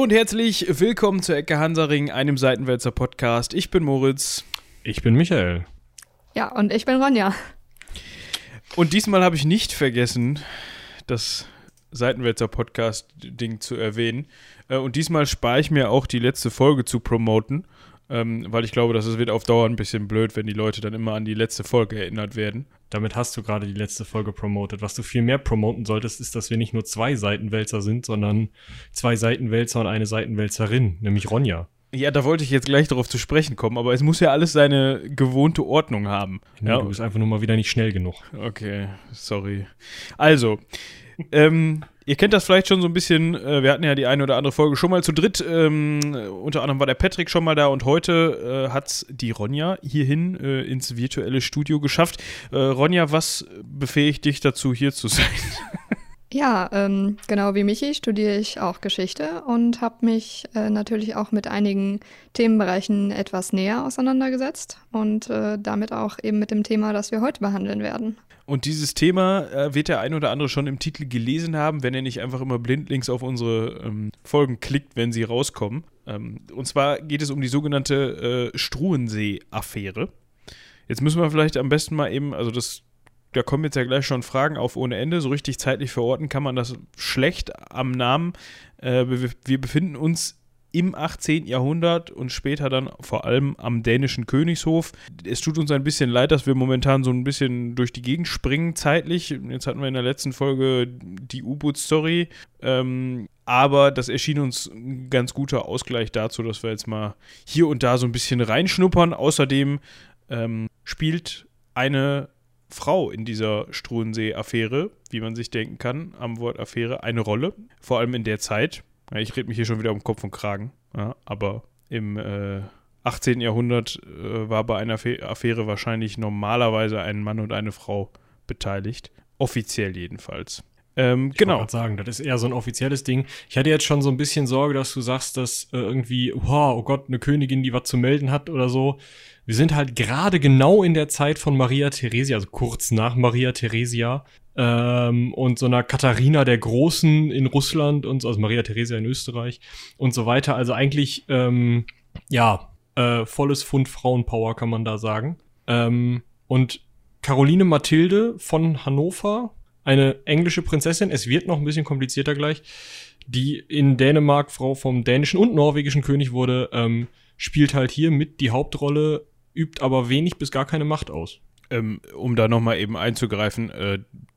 Und herzlich willkommen zu Ecke Hansaring, einem Seitenwälzer Podcast. Ich bin Moritz. Ich bin Michael. Ja, und ich bin Ronja. Und diesmal habe ich nicht vergessen, das Seitenwälzer Podcast Ding zu erwähnen. Und diesmal spare ich mir auch die letzte Folge zu promoten, weil ich glaube, das wird auf Dauer ein bisschen blöd, wenn die Leute dann immer an die letzte Folge erinnert werden. Damit hast du gerade die letzte Folge promotet. Was du viel mehr promoten solltest, ist, dass wir nicht nur zwei Seitenwälzer sind, sondern zwei Seitenwälzer und eine Seitenwälzerin, nämlich Ronja. Ja, da wollte ich jetzt gleich darauf zu sprechen kommen, aber es muss ja alles seine gewohnte Ordnung haben. Nee, ja. Du bist einfach nur mal wieder nicht schnell genug. Okay, sorry. Also, ihr kennt das vielleicht schon so ein bisschen, wir hatten ja die eine oder andere Folge schon mal zu dritt, unter anderem war der Patrick schon mal da und heute hat's die Ronja hierhin ins virtuelle Studio geschafft. Ronja, was befähigt dich dazu, hier zu sein? Ja, genau wie Michi studiere ich auch Geschichte und habe mich natürlich auch mit einigen Themenbereichen etwas näher auseinandergesetzt und damit auch eben mit dem Thema, das wir heute behandeln werden. Und dieses Thema wird der ein oder andere schon im Titel gelesen haben, wenn ihr nicht einfach immer blindlings auf unsere Folgen klickt, wenn sie rauskommen. Und zwar geht es um die sogenannte Struensee-Affäre. Jetzt müssen wir vielleicht am besten mal eben, also das... Da kommen jetzt ja gleich schon Fragen auf ohne Ende. So richtig zeitlich verorten kann man das schlecht am Namen. Wir befinden uns im 18. Jahrhundert und später dann vor allem am dänischen Königshof. Es tut uns ein bisschen leid, dass wir momentan so ein bisschen durch die Gegend springen zeitlich. Jetzt hatten wir in der letzten Folge die U-Boot-Story. Aber das erschien uns ein ganz guter Ausgleich dazu, dass wir jetzt mal hier und da so ein bisschen reinschnuppern. Außerdem spielt eine Frau in dieser Struensee-Affäre, wie man sich denken kann, am Wort Affäre, eine Rolle, vor allem in der Zeit. Ja, ich rede mich hier schon wieder um Kopf und Kragen, ja, aber im 18. Jahrhundert war bei einer Affäre wahrscheinlich normalerweise ein Mann und eine Frau beteiligt, offiziell jedenfalls. Genau. Ich wollte gerade sagen, das ist eher so ein offizielles Ding. Ich hatte jetzt schon so ein bisschen Sorge, dass du sagst, dass irgendwie, oh Gott, eine Königin, die was zu melden hat oder so. Wir sind halt gerade genau in der Zeit von Maria Theresia, also kurz nach Maria Theresia und so einer Katharina der Großen in Russland und so, also Maria Theresia in Österreich und so weiter. Also eigentlich, volles Pfund Frauenpower kann man da sagen. Und Caroline Mathilde von Hannover, eine englische Prinzessin, es wird noch ein bisschen komplizierter gleich, die in Dänemark Frau vom dänischen und norwegischen König wurde, spielt halt hier mit die Hauptrolle, übt aber wenig bis gar keine Macht aus. Um da nochmal eben einzugreifen,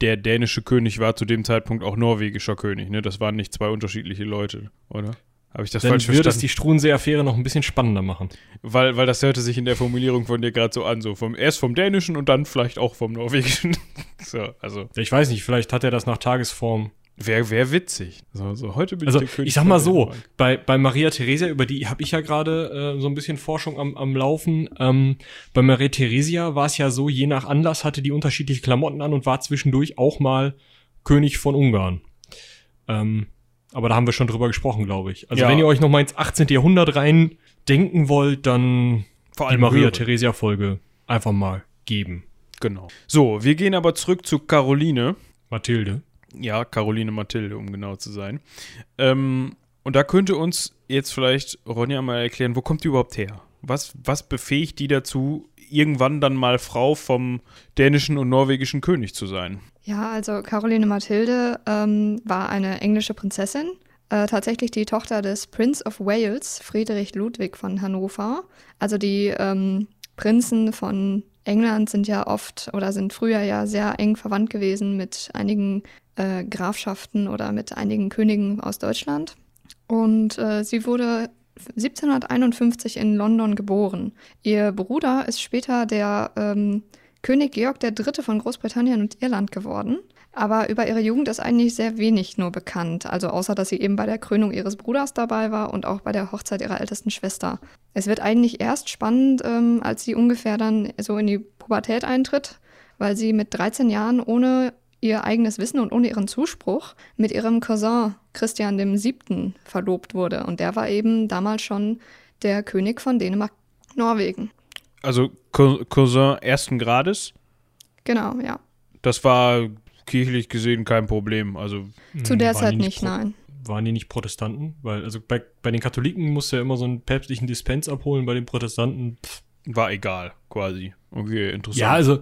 der dänische König war zu dem Zeitpunkt auch norwegischer König, ne? Das waren nicht zwei unterschiedliche Leute, oder? Habe ich das falsch verstanden? Dann würde es die Struensee-Affäre noch ein bisschen spannender machen. Weil das hörte sich in der Formulierung von dir gerade so an, so erst vom Dänischen und dann vielleicht auch vom Norwegischen. So, also. Ich weiß nicht, vielleicht hat er das nach Tagesform. Wär witzig. So, heute bin ich der König. Ich sag mal so, bei Maria Theresia, über die habe ich ja gerade so ein bisschen Forschung am Laufen. Bei Maria Theresia war es ja so, je nach Anlass hatte die unterschiedliche Klamotten an und war zwischendurch auch mal König von Ungarn. Aber da haben wir schon drüber gesprochen, glaube ich. Also wenn ihr euch noch mal ins 18. Jahrhundert rein denken wollt, dann vor allem die Maria Theresia-Folge einfach mal geben. Genau. So, wir gehen aber zurück zu Caroline Mathilde. Ja, Caroline Mathilde, um genau zu sein. Und da könnte uns jetzt vielleicht Ronja mal erklären, wo kommt die überhaupt her? Was befähigt die dazu, irgendwann dann mal Frau vom dänischen und norwegischen König zu sein? Ja, also Caroline Mathilde war eine englische Prinzessin, tatsächlich die Tochter des Prince of Wales, Friedrich Ludwig von Hannover. Also die Prinzen von England sind ja oft oder sind früher ja sehr eng verwandt gewesen mit einigen Grafschaften oder mit einigen Königen aus Deutschland. Und sie wurde 1751 in London geboren. Ihr Bruder ist später der König Georg III. Von Großbritannien und Irland geworden. Aber über ihre Jugend ist eigentlich sehr wenig nur bekannt. Also außer, dass sie eben bei der Krönung ihres Bruders dabei war und auch bei der Hochzeit ihrer ältesten Schwester. Es wird eigentlich erst spannend, als sie ungefähr dann so in die Pubertät eintritt, weil sie mit 13 Jahren ohne ihr eigenes Wissen und ohne ihren Zuspruch mit ihrem Cousin Christian VII. Verlobt wurde. Und der war eben damals schon der König von Dänemark-Norwegen. Also Cousin ersten Grades? Genau, ja. Das war kirchlich gesehen kein Problem. Also zu der Zeit nicht, nein. waren die nicht Protestanten? Weil, also bei den Katholiken musste ja immer so einen päpstlichen Dispens abholen, bei den Protestanten war egal, quasi. Okay, interessant. Ja, also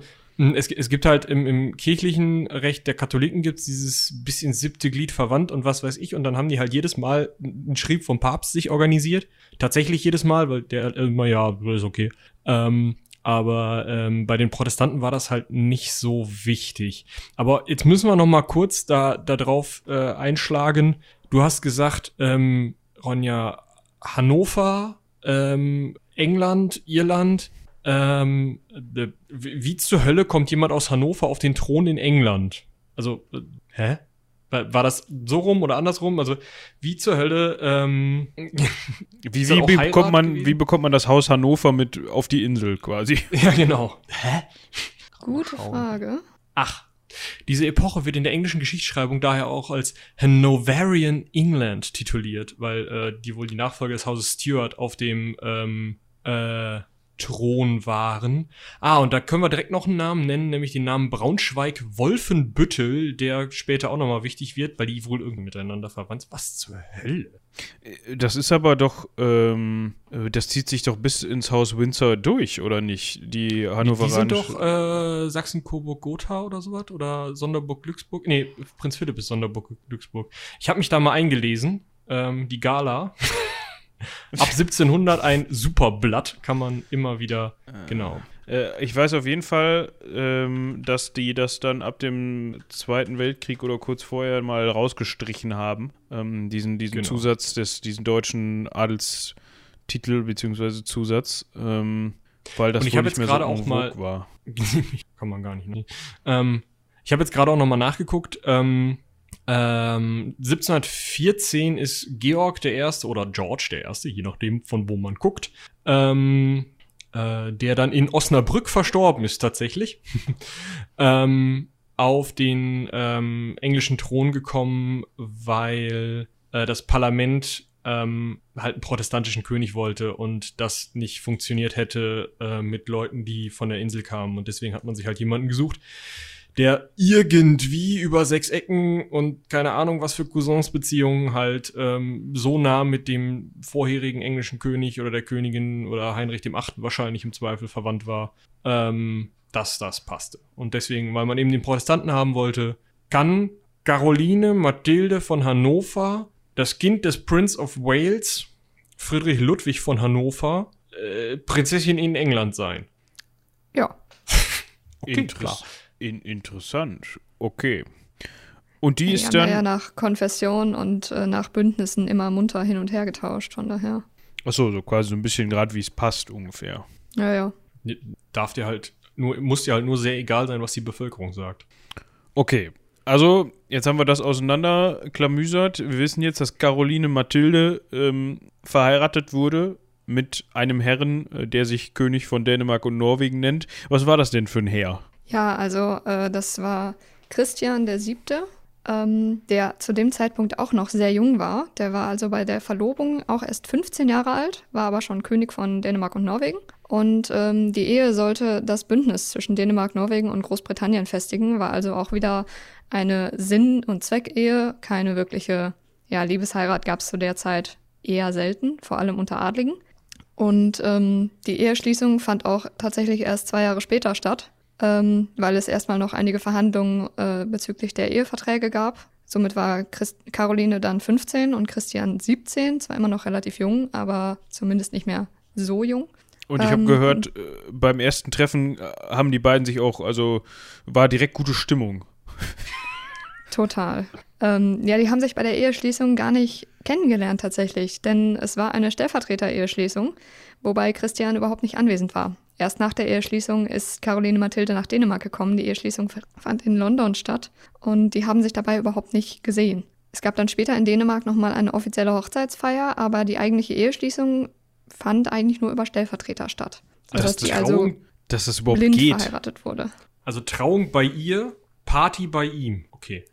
es gibt halt im kirchlichen Recht der Katholiken gibt's dieses bisschen siebte Glied verwandt und was weiß ich. Und dann haben die halt jedes Mal einen Schrieb vom Papst sich organisiert. Tatsächlich jedes Mal, weil der immer, ja, ist okay. Aber bei den Protestanten war das halt nicht so wichtig. Aber jetzt müssen wir noch mal kurz da drauf einschlagen. Du hast gesagt, Ronja, Hannover, England, Irland. Wie zur Hölle kommt jemand aus Hannover auf den Thron in England? Also, hä? War das so rum oder andersrum? Also, wie zur Hölle, wie bekommt man das Haus Hannover mit auf die Insel quasi? Ja, genau. Hä? Gute Frage. Ach, diese Epoche wird in der englischen Geschichtsschreibung daher auch als Hanoverian England tituliert, weil die wohl die Nachfolger des Hauses Stuart auf dem Thron waren. Ah, und da können wir direkt noch einen Namen nennen, nämlich den Namen Braunschweig-Wolfenbüttel, der später auch nochmal wichtig wird, weil die wohl irgendwie miteinander verwandt sind. Was zur Hölle? Das ist aber doch, das zieht sich doch bis ins Haus Windsor durch, oder nicht? Die Hannoveraner. Die sind doch Sachsen-Coburg-Gotha oder sowas? Oder Sonderburg-Glücksburg? Nee, Prinz Philipp ist Sonderburg-Glücksburg. Ich habe mich da mal eingelesen, die Gala. Ab 1700 ein Superblatt, kann man immer wieder, genau. Ich weiß auf jeden Fall, dass die das dann ab dem Zweiten Weltkrieg oder kurz vorher mal rausgestrichen haben, diesen genau. Zusatz, diesen deutschen Adelstitel bzw. Zusatz, weil das wohl nicht mehr so en vogue war. Kann man gar nicht nehmen. Ich habe jetzt gerade auch nochmal nachgeguckt, 1714 ist Georg I. oder George I., je nachdem, von wo man guckt, der dann in Osnabrück verstorben ist tatsächlich, auf den englischen Thron gekommen, weil das Parlament halt einen protestantischen König wollte und das nicht funktioniert hätte mit Leuten, die von der Insel kamen. Und deswegen hat man sich halt jemanden gesucht, der irgendwie über 6 Ecken und keine Ahnung was für Cousinsbeziehungen halt so nah mit dem vorherigen englischen König oder der Königin oder Heinrich VIII. Wahrscheinlich im Zweifel verwandt war, dass das passte. Und deswegen, weil man eben den Protestanten haben wollte, kann Caroline Mathilde von Hannover, das Kind des Prince of Wales, Friedrich Ludwig von Hannover, Prinzessin in England sein. Ja. Okay, klar. Interessant. Okay. Und die ist dann... Die haben ja nach Konfession und nach Bündnissen immer munter hin und her getauscht, von daher. Achso, so quasi so ein bisschen gerade, wie es passt ungefähr. Ja, ja. Muss dir halt nur sehr egal sein, was die Bevölkerung sagt. Okay. Also, jetzt haben wir das auseinanderklamüsert. Wir wissen jetzt, dass Caroline Mathilde verheiratet wurde mit einem Herren, der sich König von Dänemark und Norwegen nennt. Was war das denn für ein Herr? Ja, also das war Christian VII., der zu dem Zeitpunkt auch noch sehr jung war. Der war also bei der Verlobung auch erst 15 Jahre alt, war aber schon König von Dänemark und Norwegen. Und die Ehe sollte das Bündnis zwischen Dänemark, Norwegen und Großbritannien festigen, war also auch wieder eine Sinn- und Zweckehe. Keine wirkliche Liebesheirat gab es zu der Zeit eher selten, vor allem unter Adligen. Und die Eheschließung fand auch tatsächlich erst 2 Jahre später statt, weil es erstmal noch einige Verhandlungen bezüglich der Eheverträge gab. Somit war Caroline dann 15 und Christian 17, zwar immer noch relativ jung, aber zumindest nicht mehr so jung. Und ich habe gehört, beim ersten Treffen haben die beiden sich auch, also war direkt gute Stimmung. Total. Die haben sich bei der Eheschließung gar nicht kennengelernt tatsächlich, denn es war eine Stellvertreter-Eheschließung, wobei Christian überhaupt nicht anwesend war. Erst nach der Eheschließung ist Caroline Mathilde nach Dänemark gekommen. Die Eheschließung fand in London statt und die haben sich dabei überhaupt nicht gesehen. Es gab dann später in Dänemark nochmal eine offizielle Hochzeitsfeier, aber die eigentliche Eheschließung fand eigentlich nur über Stellvertreter statt. Sodass die also blind verheiratet wurde. Also Trauung bei ihr, Party bei ihm. Okay,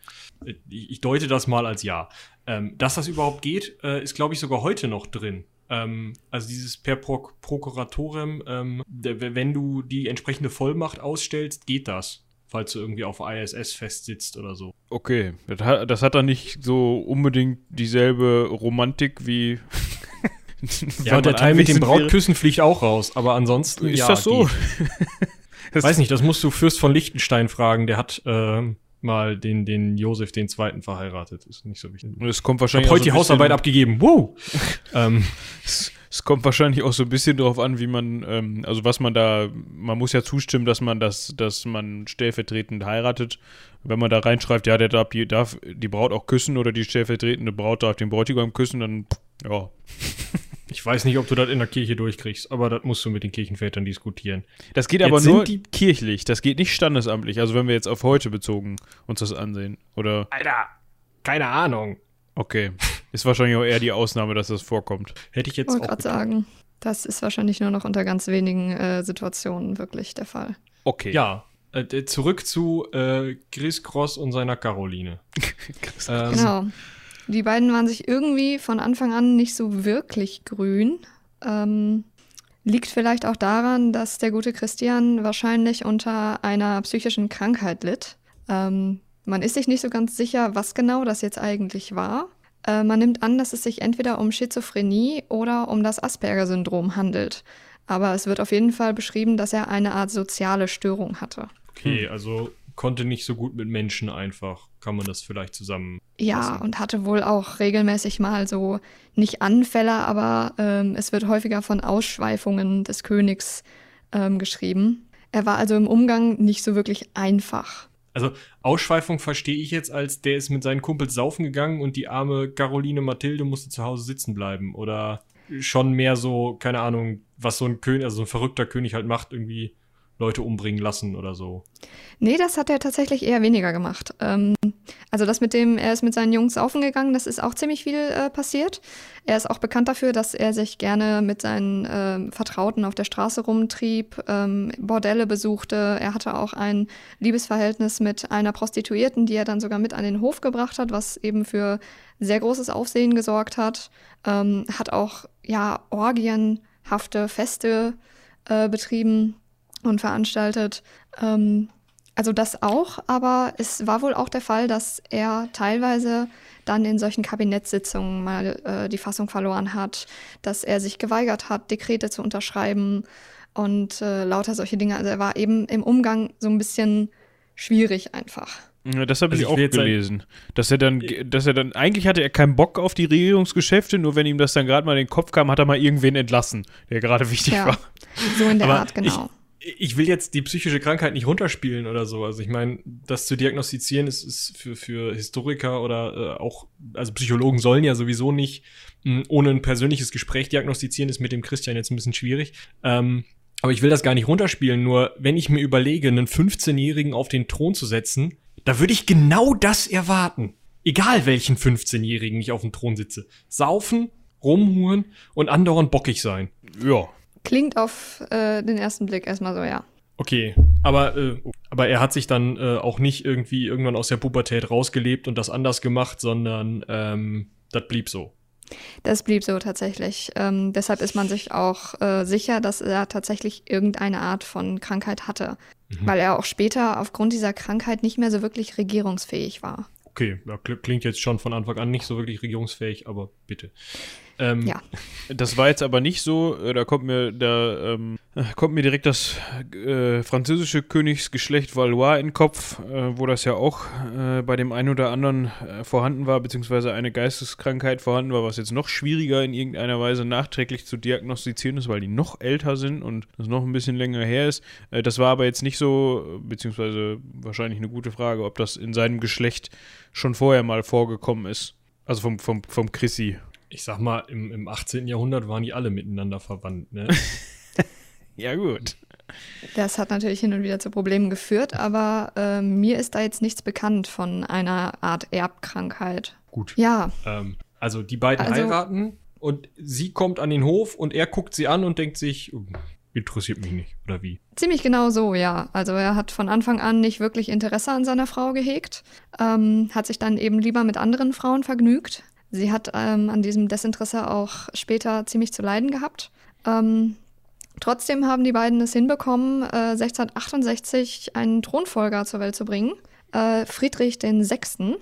ich deute das mal als ja. Dass das überhaupt geht, ist, glaube ich, sogar heute noch drin. Also dieses per procuratorem, wenn du die entsprechende Vollmacht ausstellst, geht das. falls du irgendwie auf ISS festsitzt oder so. Okay, das hat dann nicht so unbedingt dieselbe Romantik wie... ja, der Teil mit den Brautküssen fliegt auch raus, aber ansonsten... Ist ja, das so? Das weiß nicht, das musst du Fürst von Liechtenstein fragen, der hat... mal den Josef den Zweiten verheiratet. Ist nicht so wichtig. Und es kommt wahrscheinlich. Ich habe heute die Hausarbeit abgegeben. Wow! Es kommt wahrscheinlich auch so ein bisschen drauf an, wie man, also was man da, man muss ja zustimmen, dass man dass man stellvertretend heiratet. Wenn man da reinschreibt, ja, der darf die Braut auch küssen oder die stellvertretende Braut darf den Bräutigam küssen, dann, ja. Ich weiß nicht, ob du das in der Kirche durchkriegst, aber das musst du mit den Kirchenvätern diskutieren. Das geht aber nur kirchlich, das geht nicht standesamtlich. Also wenn wir jetzt auf heute bezogen uns das ansehen, oder? Alter, keine Ahnung. Okay, ist wahrscheinlich auch eher die Ausnahme, dass das vorkommt. Hätte ich jetzt auch gerade sagen, das ist wahrscheinlich nur noch unter ganz wenigen Situationen wirklich der Fall. Okay. Ja, zurück zu Chris Cross und seiner Caroline. Genau. Die beiden waren sich irgendwie von Anfang an nicht so wirklich grün. Liegt vielleicht auch daran, dass der gute Christian wahrscheinlich unter einer psychischen Krankheit litt. Man ist sich nicht so ganz sicher, was genau das jetzt eigentlich war. Man nimmt an, dass es sich entweder um Schizophrenie oder um das Asperger-Syndrom handelt. Aber es wird auf jeden Fall beschrieben, dass er eine Art soziale Störung hatte. Okay, also... konnte nicht so gut mit Menschen einfach, kann man das vielleicht zusammen... Ja, und hatte wohl auch regelmäßig mal so, nicht Anfälle, aber es wird häufiger von Ausschweifungen des Königs geschrieben. Er war also im Umgang nicht so wirklich einfach. Also Ausschweifung verstehe ich jetzt als, der ist mit seinen Kumpels saufen gegangen und die arme Caroline Mathilde musste zu Hause sitzen bleiben. Oder schon mehr so, keine Ahnung, was so ein König, also so ein verrückter König halt macht, irgendwie... Leute umbringen lassen oder so. Nee, das hat er tatsächlich eher weniger gemacht. Also das mit dem, er ist mit seinen Jungs saufen gegangen, das ist auch ziemlich viel passiert. Er ist auch bekannt dafür, dass er sich gerne mit seinen Vertrauten auf der Straße rumtrieb, Bordelle besuchte. Er hatte auch ein Liebesverhältnis mit einer Prostituierten, die er dann sogar mit an den Hof gebracht hat, was eben für sehr großes Aufsehen gesorgt hat. Hat auch ja orgienhafte Feste betrieben und veranstaltet. Also das auch, aber es war wohl auch der Fall, dass er teilweise dann in solchen Kabinettssitzungen mal die Fassung verloren hat, dass er sich geweigert hat, Dekrete zu unterschreiben und lauter solche Dinge. Also er war eben im Umgang so ein bisschen schwierig einfach. Ja, das habe ich auch gelesen. Dass er dann, eigentlich hatte er keinen Bock auf die Regierungsgeschäfte, nur wenn ihm das dann gerade mal in den Kopf kam, hat er mal irgendwen entlassen, der gerade wichtig war. So in der Art, genau. Ich will jetzt die psychische Krankheit nicht runterspielen oder so. Also ich meine, das zu diagnostizieren ist für Historiker oder auch, also Psychologen sollen ja sowieso nicht ohne ein persönliches Gespräch diagnostizieren, ist mit dem Christian jetzt ein bisschen schwierig. Aber ich will das gar nicht runterspielen, nur wenn ich mir überlege, einen 15-Jährigen auf den Thron zu setzen, da würde ich genau das erwarten. Egal welchen 15-Jährigen ich auf dem Thron sitze. Saufen, rumhuren und andauernd bockig sein. Ja. Klingt auf den ersten Blick erstmal so, ja. Okay, aber er hat sich dann auch nicht irgendwie irgendwann aus der Pubertät rausgelebt und das anders gemacht, sondern das blieb so. Das blieb so tatsächlich. Deshalb ist man sich auch sicher, dass er tatsächlich irgendeine Art von Krankheit hatte, weil er auch später aufgrund dieser Krankheit nicht mehr so wirklich regierungsfähig war. Okay, ja, klingt jetzt schon von Anfang an nicht so wirklich regierungsfähig, aber bitte. Ja. Das war jetzt aber nicht so, da kommt mir direkt das französische Königsgeschlecht Valois in den Kopf, wo das ja auch bei dem einen oder anderen vorhanden war, beziehungsweise eine Geisteskrankheit vorhanden war, was jetzt noch schwieriger in irgendeiner Weise nachträglich zu diagnostizieren ist, weil die noch älter sind und das noch ein bisschen länger her ist. Das war aber jetzt nicht so, beziehungsweise wahrscheinlich eine gute Frage, ob das in seinem Geschlecht schon vorher mal vorgekommen ist, also vom Chrissy. Ich sag mal, im 18. Jahrhundert waren die alle miteinander verwandt, ne? Ja, gut. Das hat natürlich hin und wieder zu Problemen geführt, aber mir ist da jetzt nichts bekannt von einer Art Erbkrankheit. Gut. Ja. Also die beiden heiraten und sie kommt an den Hof und er guckt sie an und denkt sich, interessiert mich nicht, oder wie? Ziemlich genau so, ja. Also er hat von Anfang an nicht wirklich Interesse an seiner Frau gehegt, hat sich dann eben lieber mit anderen Frauen vergnügt. Sie hat an diesem Desinteresse auch später ziemlich zu leiden gehabt. Trotzdem haben die beiden es hinbekommen, 1668 einen Thronfolger zur Welt zu bringen, Friedrich VI.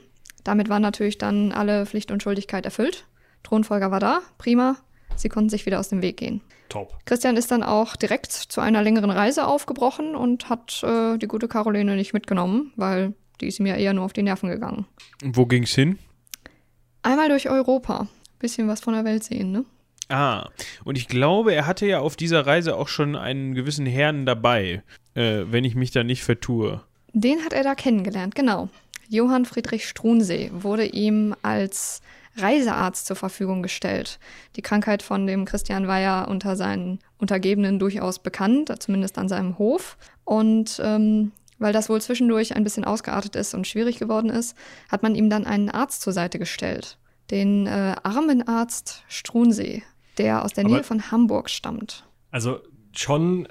Damit war natürlich dann alle Pflicht und Schuldigkeit erfüllt. Thronfolger war da, prima, sie konnten sich wieder aus dem Weg gehen. Top. Christian ist dann auch direkt zu einer längeren Reise aufgebrochen und hat die gute Caroline nicht mitgenommen, weil die ist ihm ja eher nur auf die Nerven gegangen. Und wo ging's hin? Einmal durch Europa. Bisschen was von der Welt sehen, ne? Ah, und ich glaube, er hatte ja auf dieser Reise auch schon einen gewissen Herrn dabei, wenn ich mich da nicht vertue. Den hat er da kennengelernt, genau. Johann Friedrich Struensee wurde ihm als Reisearzt zur Verfügung gestellt. Die Krankheit von dem Christian war ja unter seinen Untergebenen durchaus bekannt, zumindest an seinem Hof. Und weil das wohl zwischendurch ein bisschen ausgeartet ist und schwierig geworden ist, hat man ihm dann einen Arzt zur Seite gestellt. Den Armenarzt Struensee, der aus der Nähe von Hamburg stammt. Also schon,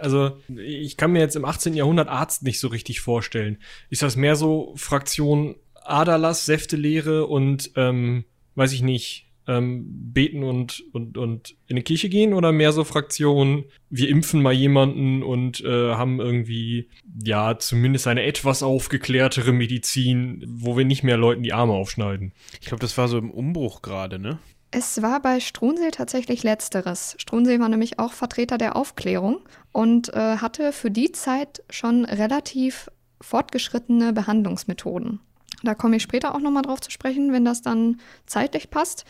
ich kann mir jetzt im 18. Jahrhundert Arzt nicht so richtig vorstellen. Ist das mehr so Fraktion Aderlass, Säftelehre und, weiß ich nicht, beten und in die Kirche gehen? Oder mehr so Fraktion, wir impfen mal jemanden und haben irgendwie, ja, zumindest eine etwas aufgeklärtere Medizin, wo wir nicht mehr Leuten die Arme aufschneiden? Ich glaube, das war so im Umbruch gerade, ne? Es war bei Struensee tatsächlich Letzteres. Struensee war nämlich auch Vertreter der Aufklärung und hatte für die Zeit schon relativ fortgeschrittene Behandlungsmethoden. Da komme ich später auch nochmal drauf zu sprechen, wenn das dann zeitlich passt.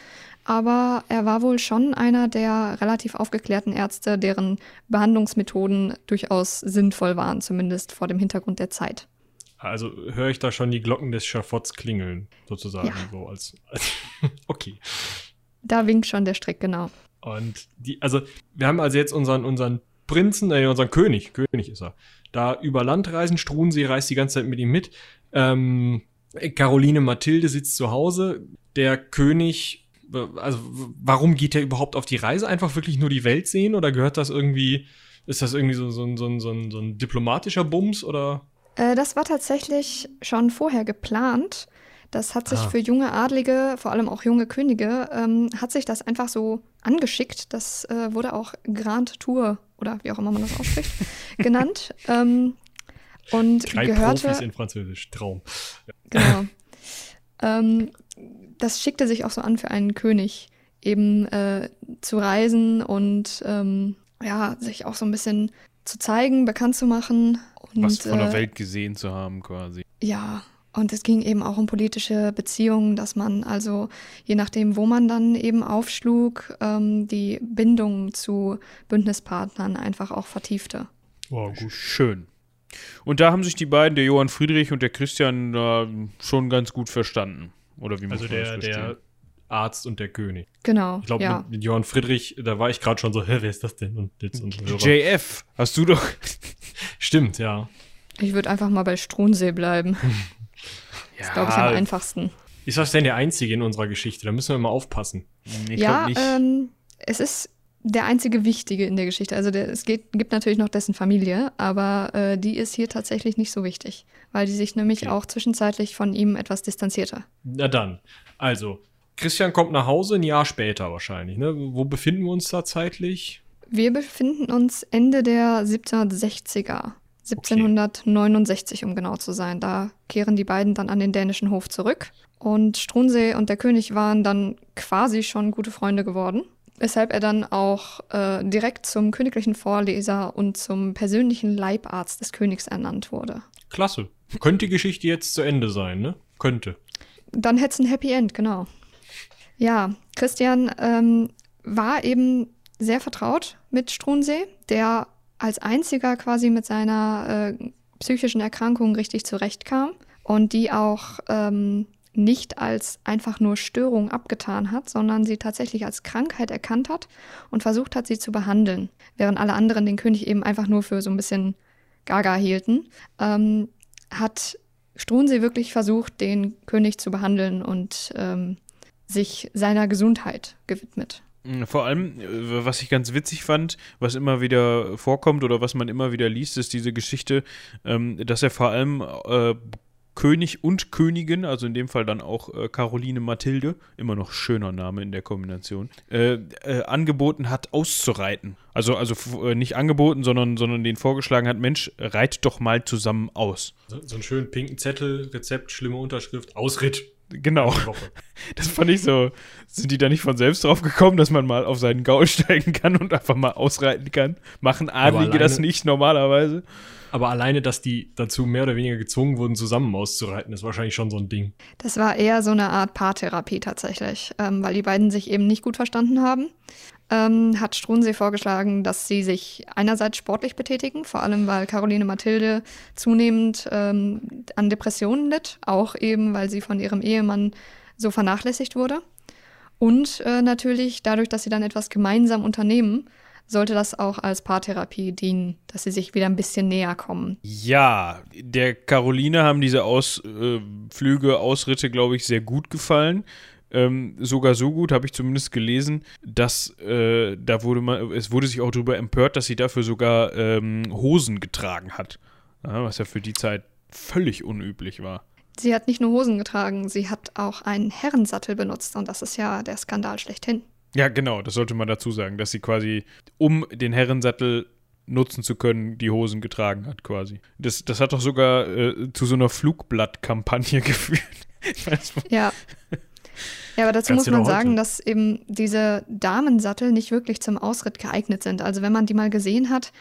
Aber er war wohl schon einer der relativ aufgeklärten Ärzte, deren Behandlungsmethoden durchaus sinnvoll waren, zumindest vor dem Hintergrund der Zeit. Also höre ich da schon die Glocken des Schafotts klingeln, sozusagen. Ja. So als okay. Da winkt schon der Strick, genau. Und wir haben jetzt unseren Prinzen, unseren König ist er, da über Land reisen. Struensee reist die ganze Zeit mit ihm mit. Caroline Mathilde sitzt zu Hause. Der König, also warum geht er überhaupt auf die Reise? Einfach wirklich nur die Welt sehen? Oder gehört das irgendwie, ist das irgendwie so ein diplomatischer Bums? Oder? Das war tatsächlich schon vorher geplant. Das hat sich für junge Adlige, vor allem auch junge Könige, hat sich das einfach so angeschickt. Das wurde auch Grand Tour oder wie auch immer man das ausspricht, genannt. Und drei gehörte, Profis in Französisch, Traum. Genau. Das schickte sich auch so an für einen König, eben zu reisen und sich auch so ein bisschen zu zeigen, bekannt zu machen. Und was von der Welt gesehen zu haben quasi. Ja. Und es ging eben auch um politische Beziehungen, dass man also, je nachdem, wo man dann eben aufschlug, die Bindung zu Bündnispartnern einfach auch vertiefte. Oh, gut. Schön. Und da haben sich die beiden, der Johann Friedrich und der Christian, schon ganz gut verstanden. Oder wie muss man das verstehen? Der Arzt und der König. Genau. Ich glaube, mit Johann Friedrich, da war ich gerade schon so, wer ist das denn? Und jetzt unser Hörer. JF, hast du doch. Stimmt, ja. Ich würde einfach mal bei Struensee bleiben. Das ist, glaube ich, am einfachsten. Ist das denn der einzige in unserer Geschichte? Da müssen wir mal aufpassen. Ich glaube nicht. Es ist der einzige Wichtige in der Geschichte. Also es gibt natürlich noch dessen Familie, aber die ist hier tatsächlich nicht so wichtig, weil die sich nämlich auch zwischenzeitlich von ihm etwas distanzierte. Na dann, also Christian kommt nach Hause, ein Jahr später wahrscheinlich, ne? Wo befinden wir uns da zeitlich? Wir befinden uns Ende der 1760er. 1769, um genau zu sein. Da kehren die beiden dann an den dänischen Hof zurück. Und Struensee und der König waren dann quasi schon gute Freunde geworden. Weshalb er dann auch direkt zum königlichen Vorleser und zum persönlichen Leibarzt des Königs ernannt wurde. Klasse. Könnte die Geschichte jetzt zu Ende sein, ne? Könnte. Dann hätte es ein Happy End, genau. Ja, Christian war eben sehr vertraut mit Struensee, der als einziger quasi mit seiner psychischen Erkrankung richtig zurechtkam und die auch nicht als einfach nur Störung abgetan hat, sondern sie tatsächlich als Krankheit erkannt hat und versucht hat, sie zu behandeln, während alle anderen den König eben einfach nur für so ein bisschen gaga hielten, hat Struensee wirklich versucht, den König zu behandeln und sich seiner Gesundheit gewidmet. Vor allem, was ich ganz witzig fand, was immer wieder vorkommt oder was man immer wieder liest, ist diese Geschichte, dass er vor allem König und Königin, also in dem Fall dann auch Caroline Mathilde, immer noch schöner Name in der Kombination, angeboten hat, auszureiten. Also nicht angeboten, sondern denen vorgeschlagen hat, Mensch, reit doch mal zusammen aus. So einen schönen pinken Zettel, Rezept, schlimme Unterschrift, Ausritt. Genau. Das fand ich so, sind die da nicht von selbst drauf gekommen, dass man mal auf seinen Gaul steigen kann und einfach mal ausreiten kann? Machen Adlige alleine, das nicht normalerweise? Aber alleine, dass die dazu mehr oder weniger gezwungen wurden, zusammen auszureiten, ist wahrscheinlich schon so ein Ding. Das war eher so eine Art Paartherapie tatsächlich, weil die beiden sich eben nicht gut verstanden haben. Hat Struensee vorgeschlagen, dass sie sich einerseits sportlich betätigen, vor allem weil Caroline Mathilde zunehmend an Depressionen litt, auch eben, weil sie von ihrem Ehemann so vernachlässigt wurde. Und natürlich dadurch, dass sie dann etwas gemeinsam unternehmen, sollte das auch als Paartherapie dienen, dass sie sich wieder ein bisschen näher kommen. Ja, der Caroline haben diese Ausritte, glaube ich, sehr gut gefallen. Sogar so gut, habe ich zumindest gelesen, dass es wurde sich auch darüber empört, dass sie dafür sogar Hosen getragen hat, ja, was ja für die Zeit völlig unüblich war. Sie hat nicht nur Hosen getragen, sie hat auch einen Herrensattel benutzt und das ist ja der Skandal schlechthin. Ja, genau, das sollte man dazu sagen, dass sie quasi, um den Herrensattel nutzen zu können, die Hosen getragen hat quasi. Das hat doch sogar zu so einer Flugblattkampagne geführt. Ja. Ja, aber dazu muss man sagen, dass eben diese Damensattel nicht wirklich zum Ausritt geeignet sind. Also wenn man die mal gesehen hat,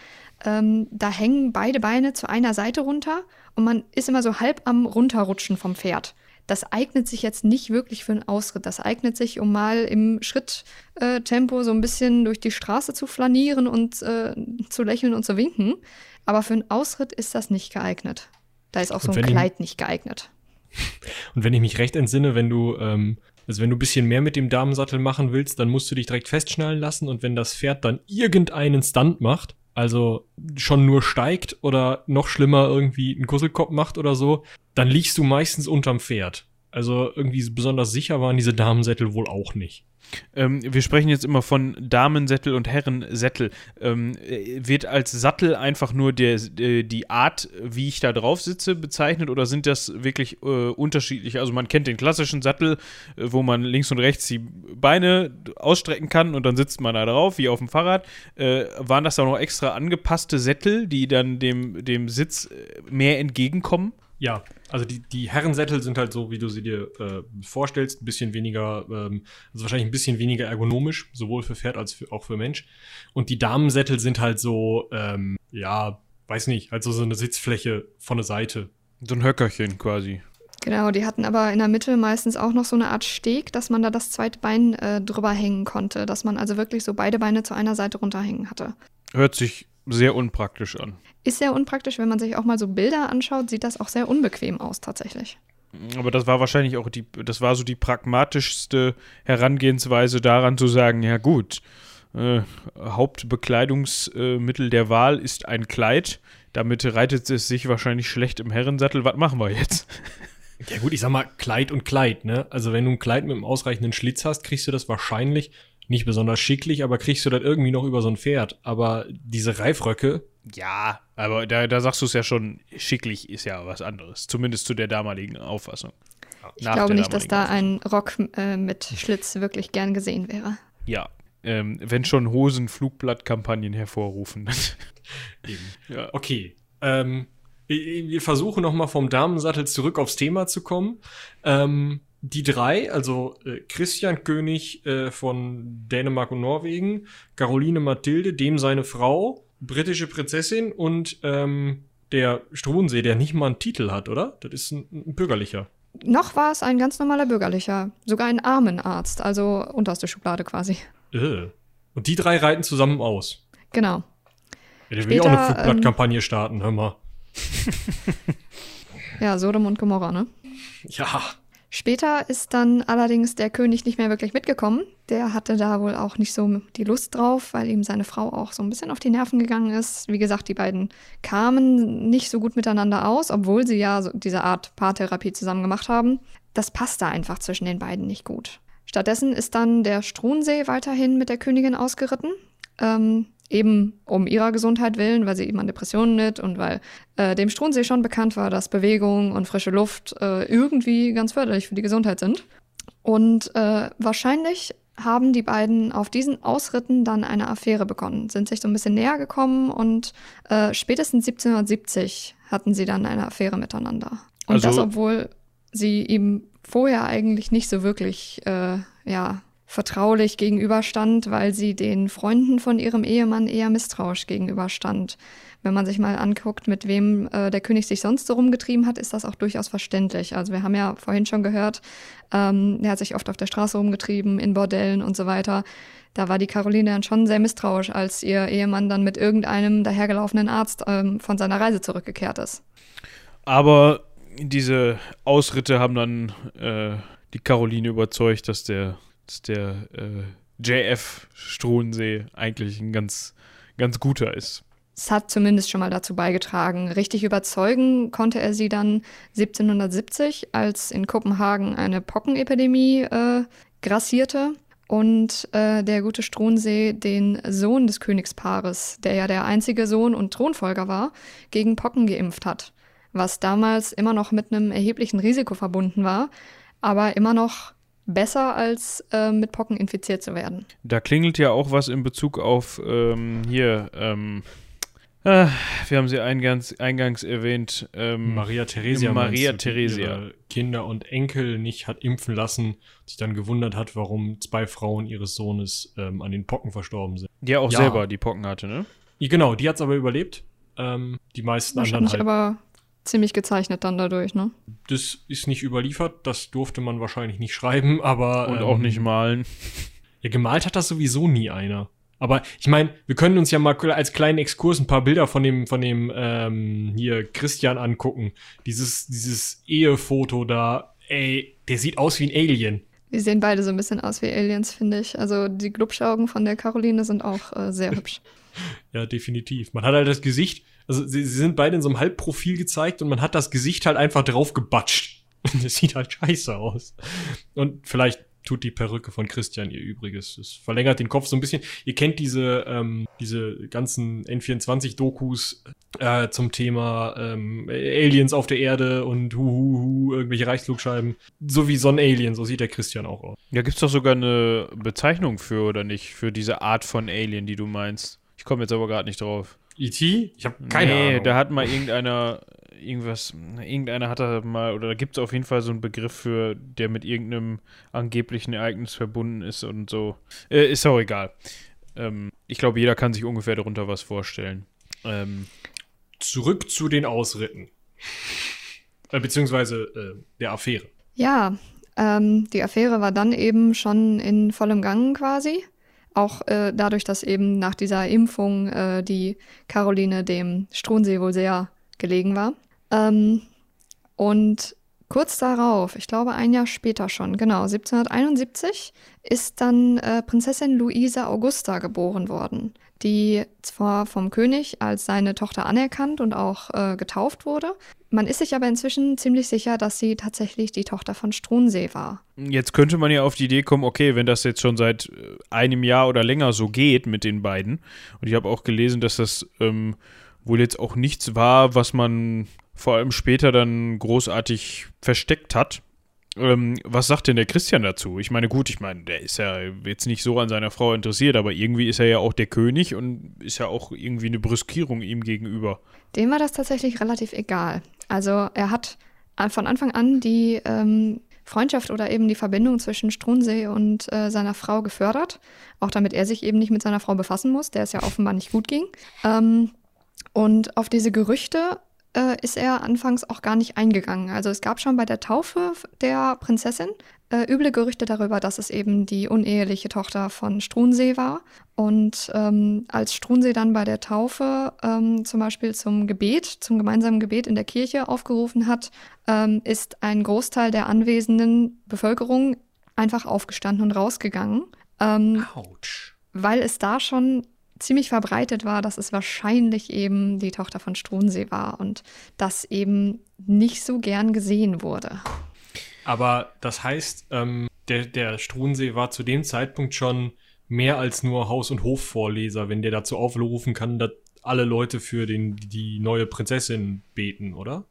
da hängen beide Beine zu einer Seite runter und man ist immer so halb am Runterrutschen vom Pferd. Das eignet sich jetzt nicht wirklich für einen Ausritt. Das eignet sich, um mal im Schritttempo so ein bisschen durch die Straße zu flanieren und zu lächeln und zu winken. Aber für einen Ausritt ist das nicht geeignet. Da ist auch so ein Kleid nicht geeignet. Und wenn ich mich recht entsinne, wenn du ein bisschen mehr mit dem Damensattel machen willst, dann musst du dich direkt festschnallen lassen und wenn das Pferd dann irgendeinen Stunt macht, also schon nur steigt oder noch schlimmer irgendwie einen Kusselkopf macht oder so, dann liegst du meistens unterm Pferd. Also irgendwie besonders sicher waren diese Damensättel wohl auch nicht. Wir sprechen jetzt immer von Damensättel und Herrensättel. Wird als Sattel einfach nur die Art, wie ich da drauf sitze, bezeichnet oder sind das wirklich unterschiedlich? Also man kennt den klassischen Sattel, wo man links und rechts die Beine ausstrecken kann und dann sitzt man da drauf, wie auf dem Fahrrad. Waren das da noch extra angepasste Sättel, die dann dem Sitz mehr entgegenkommen? Ja, also die Herrensättel sind halt so, wie du sie dir vorstellst, ein bisschen weniger, also wahrscheinlich ein bisschen weniger ergonomisch, sowohl für Pferd als auch für Mensch. Und die Damensättel sind halt so, so eine Sitzfläche von der Seite. So ein Höckerchen quasi. Genau, die hatten aber in der Mitte meistens auch noch so eine Art Steg, dass man da das zweite Bein drüber hängen konnte, dass man also wirklich so beide Beine zu einer Seite runterhängen hatte. Hört sich sehr unpraktisch an. Ist sehr unpraktisch, wenn man sich auch mal so Bilder anschaut, sieht das auch sehr unbequem aus tatsächlich. Aber das war wahrscheinlich auch die pragmatischste Herangehensweise daran zu sagen, ja gut, Hauptbekleidungsmittel der Wahl ist ein Kleid, damit reitet es sich wahrscheinlich schlecht im Herrensattel, was machen wir jetzt? Ja gut, ich sag mal Kleid und Kleid, ne? Also wenn du ein Kleid mit einem ausreichenden Schlitz hast, kriegst du das wahrscheinlich nicht besonders schicklich, aber kriegst du das irgendwie noch über so ein Pferd. Aber diese Reifröcke, ja, aber da sagst du es ja schon, schicklich ist ja was anderes. Zumindest zu der damaligen Auffassung. Ich glaube nicht, dass da ein Rock mit Schlitz wirklich gern gesehen wäre. Ja, wenn schon Hosen Flugblattkampagnen hervorrufen. Eben. Ja. Okay, wir versuchen nochmal vom Damensattel zurück aufs Thema zu kommen. Die drei, also Christian, König von Dänemark und Norwegen, Caroline Mathilde, dem seine Frau, britische Prinzessin und der Struensee, der nicht mal einen Titel hat, oder? Das ist ein bürgerlicher. Noch war es ein ganz normaler bürgerlicher, sogar ein Armenarzt, also unterste Schublade quasi. Und die drei reiten zusammen aus. Genau. Ja, der will auch eine Flugblattkampagne starten, hör mal. Ja, Sodom und Gomorra, ne? Ja. Später ist dann allerdings der König nicht mehr wirklich mitgekommen. Der hatte da wohl auch nicht so die Lust drauf, weil ihm seine Frau auch so ein bisschen auf die Nerven gegangen ist. Wie gesagt, die beiden kamen nicht so gut miteinander aus, obwohl sie ja so diese Art Paartherapie zusammen gemacht haben. Das passte einfach zwischen den beiden nicht gut. Stattdessen ist dann der Struensee weiterhin mit der Königin ausgeritten. eben um ihrer Gesundheit willen, weil sie eben an Depressionen litt und weil dem Struensee schon bekannt war, dass Bewegung und frische Luft irgendwie ganz förderlich für die Gesundheit sind. Und wahrscheinlich haben die beiden auf diesen Ausritten dann eine Affäre begonnen, sind sich so ein bisschen näher gekommen und spätestens 1770 hatten sie dann eine Affäre miteinander. Und also, das, obwohl sie ihm vorher eigentlich nicht so wirklich vertraulich gegenüberstand, weil sie den Freunden von ihrem Ehemann eher misstrauisch gegenüberstand. Wenn man sich mal anguckt, mit wem der König sich sonst so rumgetrieben hat, ist das auch durchaus verständlich. Also wir haben ja vorhin schon gehört, er hat sich oft auf der Straße rumgetrieben, in Bordellen und so weiter. Da war die Caroline dann schon sehr misstrauisch, als ihr Ehemann dann mit irgendeinem dahergelaufenen Arzt von seiner Reise zurückgekehrt ist. Aber diese Ausritte haben dann die Caroline überzeugt, dass der JF Struensee eigentlich ein ganz, ganz guter ist. Es hat zumindest schon mal dazu beigetragen. Richtig überzeugen konnte er sie dann 1770, als in Kopenhagen eine Pockenepidemie grassierte und der gute Struensee den Sohn des Königspaares, der ja der einzige Sohn und Thronfolger war, gegen Pocken geimpft hat, was damals immer noch mit einem erheblichen Risiko verbunden war, aber immer noch besser als mit Pocken infiziert zu werden. Da klingelt ja auch was in Bezug auf wir haben sie eingangs erwähnt. Maria Theresia. Ihre Kinder und Enkel nicht hat impfen lassen, sich dann gewundert hat, warum 2 Frauen ihres Sohnes an den Pocken verstorben sind. Die auch selber die Pocken hatte, ne? Ja, genau, die hat es aber überlebt. Die meisten anderen halt. Aber ziemlich gezeichnet dann dadurch, ne? Das ist nicht überliefert, das durfte man wahrscheinlich nicht schreiben, aber... Und auch nicht malen. Ja, gemalt hat das sowieso nie einer. Aber ich meine, wir können uns ja mal als kleinen Exkurs ein paar Bilder von dem hier Christian angucken. Dieses Ehefoto da, ey, der sieht aus wie ein Alien. Die sehen beide so ein bisschen aus wie Aliens, finde ich. Also die Glubschaugen von der Caroline sind auch sehr hübsch. Ja, definitiv. Man hat halt das Gesicht, also sie sind beide in so einem Halbprofil gezeigt und man hat das Gesicht halt einfach drauf gebatscht. Das sieht halt scheiße aus. Und vielleicht tut die Perücke von Christian ihr Übriges. Es verlängert den Kopf so ein bisschen. Ihr kennt diese ganzen N24-Dokus zum Thema Aliens auf der Erde und irgendwelche Reichsflugscheiben. So wie Sonnenalien, so sieht der Christian auch aus. Ja, gibt's doch sogar eine Bezeichnung für, oder nicht? Für diese Art von Alien, die du meinst. Ich komme jetzt aber gerade nicht drauf. E.T.? Ich habe keine Ahnung. Nee, da hat mal irgendeiner hat da mal, oder da gibt es auf jeden Fall so einen Begriff für, der mit irgendeinem angeblichen Ereignis verbunden ist und so. Ist auch egal. Ich glaube, jeder kann sich ungefähr darunter was vorstellen. Zurück zu den Ausritten. Beziehungsweise der Affäre. Ja, die Affäre war dann eben schon in vollem Gang quasi. Auch dadurch, dass eben nach dieser Impfung die Caroline dem Struensee wohl sehr gelegen war. Und kurz darauf, ich glaube ein Jahr später schon, genau, 1771, ist dann Prinzessin Luisa Augusta geboren worden, die zwar vom König als seine Tochter anerkannt und auch getauft wurde. Man ist sich aber inzwischen ziemlich sicher, dass sie tatsächlich die Tochter von Struensee war. Jetzt könnte man ja auf die Idee kommen, okay, wenn das jetzt schon seit einem Jahr oder länger so geht mit den beiden. Und ich habe auch gelesen, dass das wohl jetzt auch nichts war, was man vor allem später dann großartig versteckt hat. Was sagt denn der Christian dazu? Ich meine, der ist ja jetzt nicht so an seiner Frau interessiert, aber irgendwie ist er ja auch der König und ist ja auch irgendwie eine Brüskierung ihm gegenüber. Dem war das tatsächlich relativ egal. Also er hat von Anfang an die Freundschaft oder eben die Verbindung zwischen Struensee und seiner Frau gefördert, auch damit er sich eben nicht mit seiner Frau befassen muss, der es ja offenbar nicht gut ging. Und auf diese Gerüchte ist er anfangs auch gar nicht eingegangen. Also es gab schon bei der Taufe der Prinzessin üble Gerüchte darüber, dass es eben die uneheliche Tochter von Struensee war. Und als Struensee dann bei der Taufe zum Beispiel zum gemeinsamen Gebet in der Kirche aufgerufen hat, ist ein Großteil der anwesenden Bevölkerung einfach aufgestanden und rausgegangen. Autsch. Weil es da schon ziemlich verbreitet war, dass es wahrscheinlich eben die Tochter von Struensee war und das eben nicht so gern gesehen wurde. Aber das heißt, der Struensee war zu dem Zeitpunkt schon mehr als nur Haus- und Hofvorleser, wenn der dazu aufrufen kann, dass alle Leute für die neue Prinzessin beten, oder?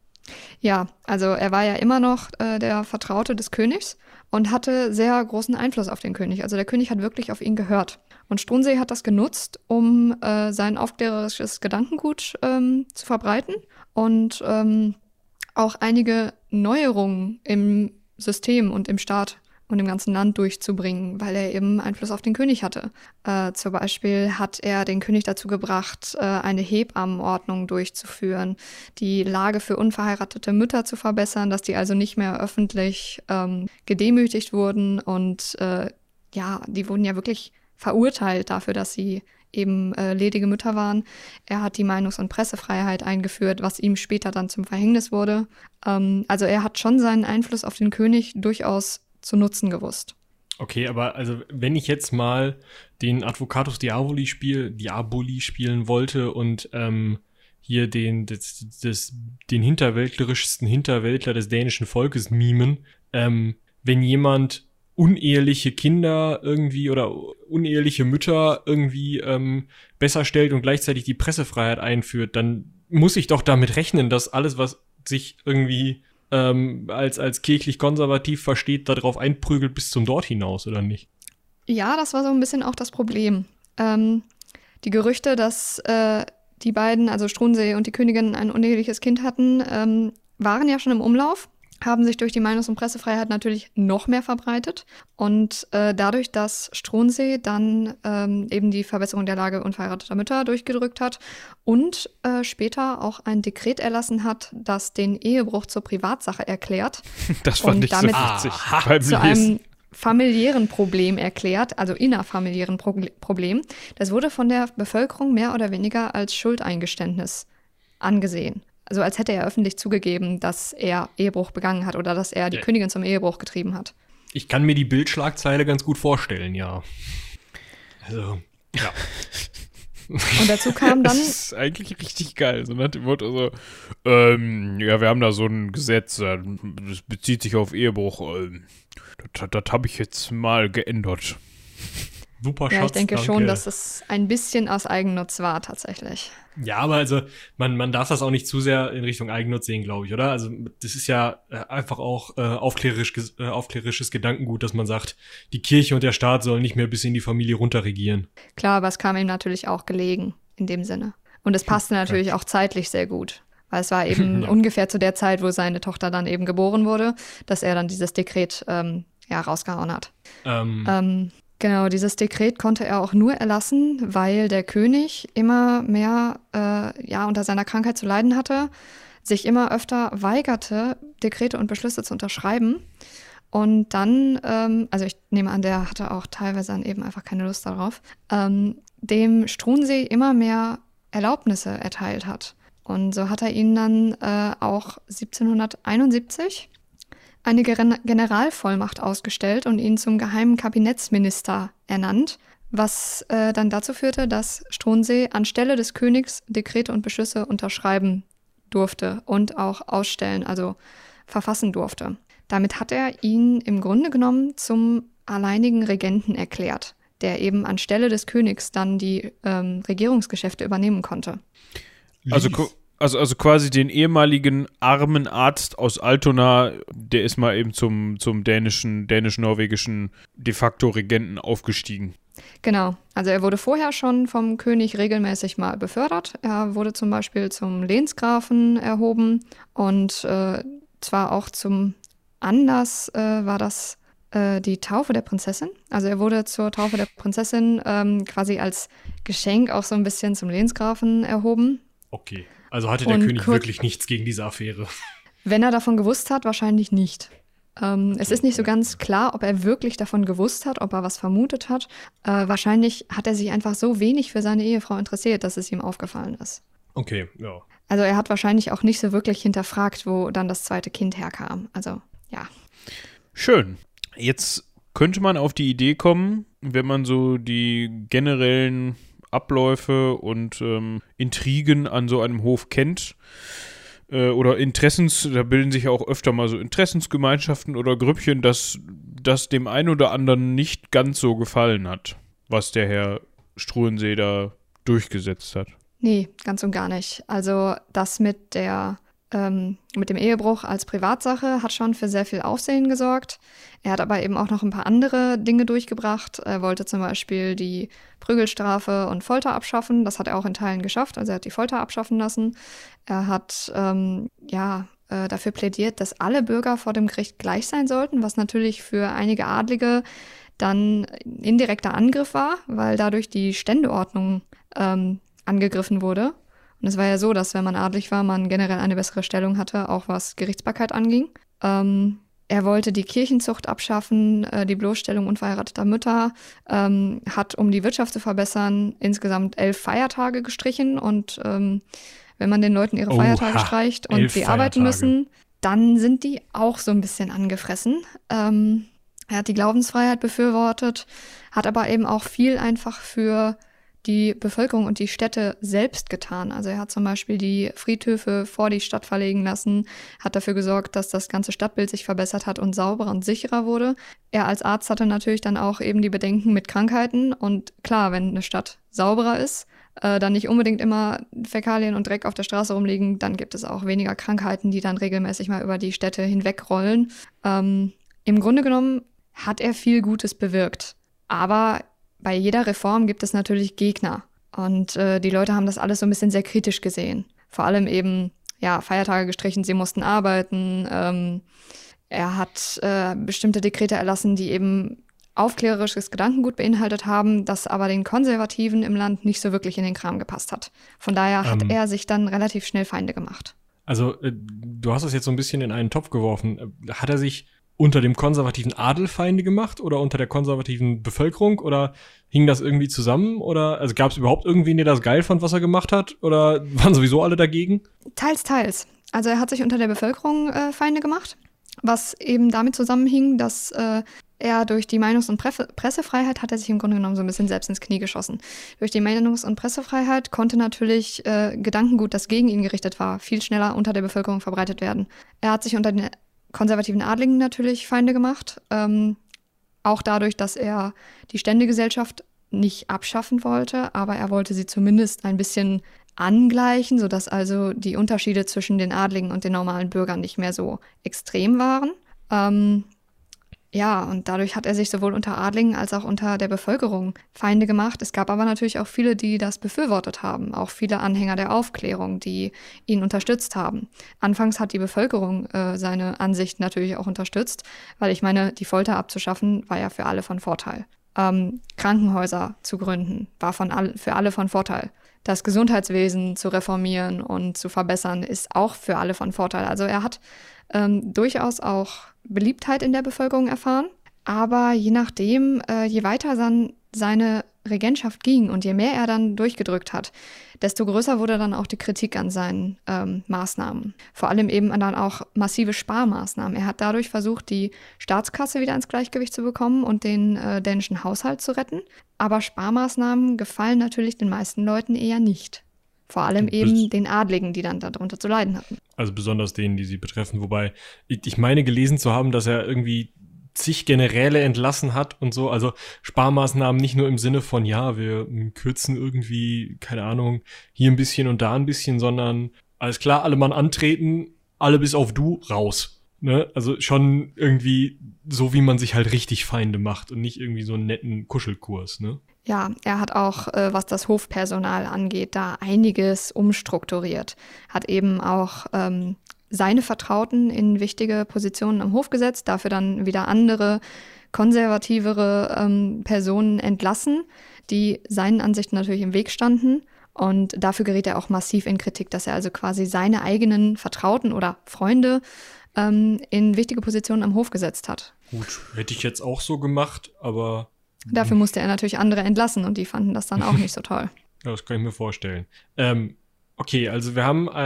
Ja, also er war ja immer noch der Vertraute des Königs und hatte sehr großen Einfluss auf den König. Also der König hat wirklich auf ihn gehört. Und Struensee hat das genutzt, um sein aufklärerisches Gedankengut zu verbreiten und auch einige Neuerungen im System und im Staat und im ganzen Land durchzubringen, weil er eben Einfluss auf den König hatte. Zum Beispiel hat er den König dazu gebracht, eine Hebammenordnung durchzuführen, die Lage für unverheiratete Mütter zu verbessern, dass die also nicht mehr öffentlich gedemütigt wurden. Und ja, die wurden ja wirklich verurteilt dafür, dass sie eben ledige Mütter waren. Er hat die Meinungs- und Pressefreiheit eingeführt, was ihm später dann zum Verhängnis wurde. Also er hat schon seinen Einfluss auf den König durchaus zu nutzen gewusst. Okay, aber also wenn ich jetzt mal den Advocatus Diaboli spielen wollte und hier den hinterwäldlerischsten Hinterwäldler des dänischen Volkes mimen, wenn jemand uneheliche Kinder irgendwie oder uneheliche Mütter irgendwie besser stellt und gleichzeitig die Pressefreiheit einführt, dann muss ich doch damit rechnen, dass alles, was sich irgendwie als kirchlich konservativ versteht, darauf einprügelt bis zum Dort hinaus, oder nicht? Ja, das war so ein bisschen auch das Problem. Die Gerüchte, dass die beiden, also Struensee und die Königin, ein uneheliches Kind hatten, waren ja schon im Umlauf, haben sich durch die Meinungs- und Pressefreiheit natürlich noch mehr verbreitet. Und dadurch, dass Struensee dann eben die Verbesserung der Lage unverheirateter Mütter durchgedrückt hat und später auch ein Dekret erlassen hat, das den Ehebruch zur Privatsache erklärt. Das fand ich so witzig. Zu einem familiären Problem erklärt, also innerfamiliären Problem. Das wurde von der Bevölkerung mehr oder weniger als Schuldeingeständnis angesehen. Also als hätte er öffentlich zugegeben, dass er Ehebruch begangen hat oder dass er die Königin zum Ehebruch getrieben hat. Ich kann mir die Bildschlagzeile ganz gut vorstellen, ja. Also, ja. Und dazu kam dann... Das ist eigentlich richtig geil. So nach dem Motto so, ja, wir haben da so ein Gesetz, das bezieht sich auf Ehebruch. Das habe ich jetzt mal geändert. Super Schatz, ja, ich denke danke. Schon, dass es ein bisschen aus Eigennutz war, tatsächlich. Ja, aber also man darf das auch nicht zu sehr in Richtung Eigennutz sehen, glaube ich, oder? Also das ist ja einfach auch aufklärerisches Gedankengut, dass man sagt, die Kirche und der Staat sollen nicht mehr bis in die Familie runterregieren. Klar, aber es kam ihm natürlich auch gelegen, in dem Sinne. Und es passte natürlich auch zeitlich sehr gut. Weil es war eben ungefähr zu der Zeit, wo seine Tochter dann eben geboren wurde, dass er dann dieses Dekret rausgehauen hat. Genau, dieses Dekret konnte er auch nur erlassen, weil der König immer mehr unter seiner Krankheit zu leiden hatte, sich immer öfter weigerte, Dekrete und Beschlüsse zu unterschreiben. Und dann, also ich nehme an, der hatte auch teilweise dann eben einfach keine Lust darauf, dem Struensee immer mehr Erlaubnisse erteilt hat. Und so hat er ihn dann auch 1771 eine Generalvollmacht ausgestellt und ihn zum geheimen Kabinettsminister ernannt, was dann dazu führte, dass Struensee anstelle des Königs Dekrete und Beschlüsse unterschreiben durfte und auch ausstellen, also verfassen durfte. Damit hat er ihn im Grunde genommen zum alleinigen Regenten erklärt, der eben anstelle des Königs dann die Regierungsgeschäfte übernehmen konnte. Also quasi den ehemaligen armen Arzt aus Altona, der ist mal eben zum dänisch-norwegischen de facto Regenten aufgestiegen. Genau, also er wurde vorher schon vom König regelmäßig mal befördert. Er wurde zum Beispiel zum Lehnsgrafen erhoben und zwar auch zum Anlass war das die Taufe der Prinzessin. Also er wurde zur Taufe der Prinzessin quasi als Geschenk auch so ein bisschen zum Lehnsgrafen erhoben. Okay. Also hatte der König wirklich nichts gegen diese Affäre? Wenn er davon gewusst hat, wahrscheinlich nicht. Es ist nicht so ganz klar, ob er wirklich davon gewusst hat, ob er was vermutet hat. Wahrscheinlich hat er sich einfach so wenig für seine Ehefrau interessiert, dass es ihm aufgefallen ist. Okay, ja. Also er hat wahrscheinlich auch nicht so wirklich hinterfragt, wo dann das zweite Kind herkam. Also, ja. Schön. Jetzt könnte man auf die Idee kommen, wenn man so die generellen Abläufe und Intrigen an so einem Hof kennt oder da bilden sich ja auch öfter mal so Interessensgemeinschaften oder Grüppchen, dass das dem einen oder anderen nicht ganz so gefallen hat. was der Herr Struensee da durchgesetzt hat. Nee, ganz und gar nicht. Also das mit dem Ehebruch als Privatsache hat schon für sehr viel Aufsehen gesorgt. Er hat aber eben auch noch ein paar andere Dinge durchgebracht. Er wollte zum Beispiel die Prügelstrafe und Folter abschaffen. Das hat er auch in Teilen geschafft. Also er hat die Folter abschaffen lassen. Er hat dafür plädiert, dass alle Bürger vor dem Gericht gleich sein sollten, was natürlich für einige Adlige dann indirekter Angriff war, weil dadurch die Ständeordnung angegriffen wurde. Und es war ja so, dass wenn man adlig war, man generell eine bessere Stellung hatte, auch was Gerichtsbarkeit anging. Er wollte die Kirchenzucht abschaffen, die Bloßstellung unverheirateter Mütter, hat, um die Wirtschaft zu verbessern, insgesamt 11 Feiertage gestrichen. Und wenn man den Leuten ihre Feiertage streicht und sie arbeiten müssen, dann sind die auch so ein bisschen angefressen. Er hat die Glaubensfreiheit befürwortet, hat aber eben auch viel einfach für die Bevölkerung und die Städte selbst getan. Also er hat zum Beispiel die Friedhöfe vor die Stadt verlegen lassen, hat dafür gesorgt, dass das ganze Stadtbild sich verbessert hat und sauberer und sicherer wurde. Er als Arzt hatte natürlich dann auch eben die Bedenken mit Krankheiten. Und klar, wenn eine Stadt sauberer ist, dann nicht unbedingt immer Fäkalien und Dreck auf der Straße rumliegen, dann gibt es auch weniger Krankheiten, die dann regelmäßig mal über die Städte hinwegrollen. Im Grunde genommen hat er viel Gutes bewirkt. Aber bei jeder Reform gibt es natürlich Gegner und die Leute haben das alles so ein bisschen sehr kritisch gesehen. Vor allem eben, ja, Feiertage gestrichen, sie mussten arbeiten. Er hat bestimmte Dekrete erlassen, die eben aufklärerisches Gedankengut beinhaltet haben, das aber den Konservativen im Land nicht so wirklich in den Kram gepasst hat. Von daher hat er sich dann relativ schnell Feinde gemacht. Also du hast es jetzt so ein bisschen in einen Topf geworfen. Hat er sich unter dem konservativen Adel Feinde gemacht oder unter der konservativen Bevölkerung oder hing das irgendwie zusammen oder also gab es überhaupt irgendwen, der das geil fand, was er gemacht hat oder waren sowieso alle dagegen? Teils, teils. Also er hat sich unter der Bevölkerung Feinde gemacht, was eben damit zusammenhing, dass er durch die Meinungs- und Pressefreiheit hat er sich im Grunde genommen so ein bisschen selbst ins Knie geschossen. Durch die Meinungs- und Pressefreiheit konnte natürlich Gedankengut, das gegen ihn gerichtet war, viel schneller unter der Bevölkerung verbreitet werden. Er hat sich unter den konservativen Adligen natürlich Feinde gemacht. Auch dadurch, dass er die Ständegesellschaft nicht abschaffen wollte, aber er wollte sie zumindest ein bisschen angleichen, sodass also die Unterschiede zwischen den Adligen und den normalen Bürgern nicht mehr so extrem waren. Und dadurch hat er sich sowohl unter Adligen als auch unter der Bevölkerung Feinde gemacht. Es gab aber natürlich auch viele, die das befürwortet haben, auch viele Anhänger der Aufklärung, die ihn unterstützt haben. Anfangs hat die Bevölkerung seine Ansicht natürlich auch unterstützt, weil ich meine, die Folter abzuschaffen war ja für alle von Vorteil. Krankenhäuser zu gründen war für alle von Vorteil. Das Gesundheitswesen zu reformieren und zu verbessern ist auch für alle von Vorteil. Also er hat durchaus auch Beliebtheit in der Bevölkerung erfahren. Aber je nachdem, je weiter seine Regentschaft ging und je mehr er dann durchgedrückt hat, desto größer wurde dann auch die Kritik an seinen Maßnahmen. Vor allem eben dann auch massive Sparmaßnahmen. Er hat dadurch versucht, die Staatskasse wieder ins Gleichgewicht zu bekommen und den dänischen Haushalt zu retten. Aber Sparmaßnahmen gefallen natürlich den meisten Leuten eher nicht. Vor allem eben den Adligen, die dann darunter zu leiden hatten. Also besonders denen, die sie betreffen. Wobei, ich meine gelesen zu haben, dass er irgendwie zig Generäle entlassen hat und so. Also Sparmaßnahmen nicht nur im Sinne von, ja, wir kürzen irgendwie, keine Ahnung, hier ein bisschen und da ein bisschen, sondern alles klar, alle Mann antreten, alle bis auf du, raus. Ne? Also schon irgendwie so, wie man sich halt richtig Feinde macht und nicht irgendwie so einen netten Kuschelkurs, ne? Ja, er hat auch, was das Hofpersonal angeht, da einiges umstrukturiert. Hat eben auch seine Vertrauten in wichtige Positionen am Hof gesetzt, dafür dann wieder andere, konservativere Personen entlassen, die seinen Ansichten natürlich im Weg standen. Und dafür geriet er auch massiv in Kritik, dass er also quasi seine eigenen Vertrauten oder Freunde in wichtige Positionen am Hof gesetzt hat. Gut, hätte ich jetzt auch so gemacht, aber dafür musste er natürlich andere entlassen und die fanden das dann auch nicht so toll. Ja, das kann ich mir vorstellen. Okay, also wir haben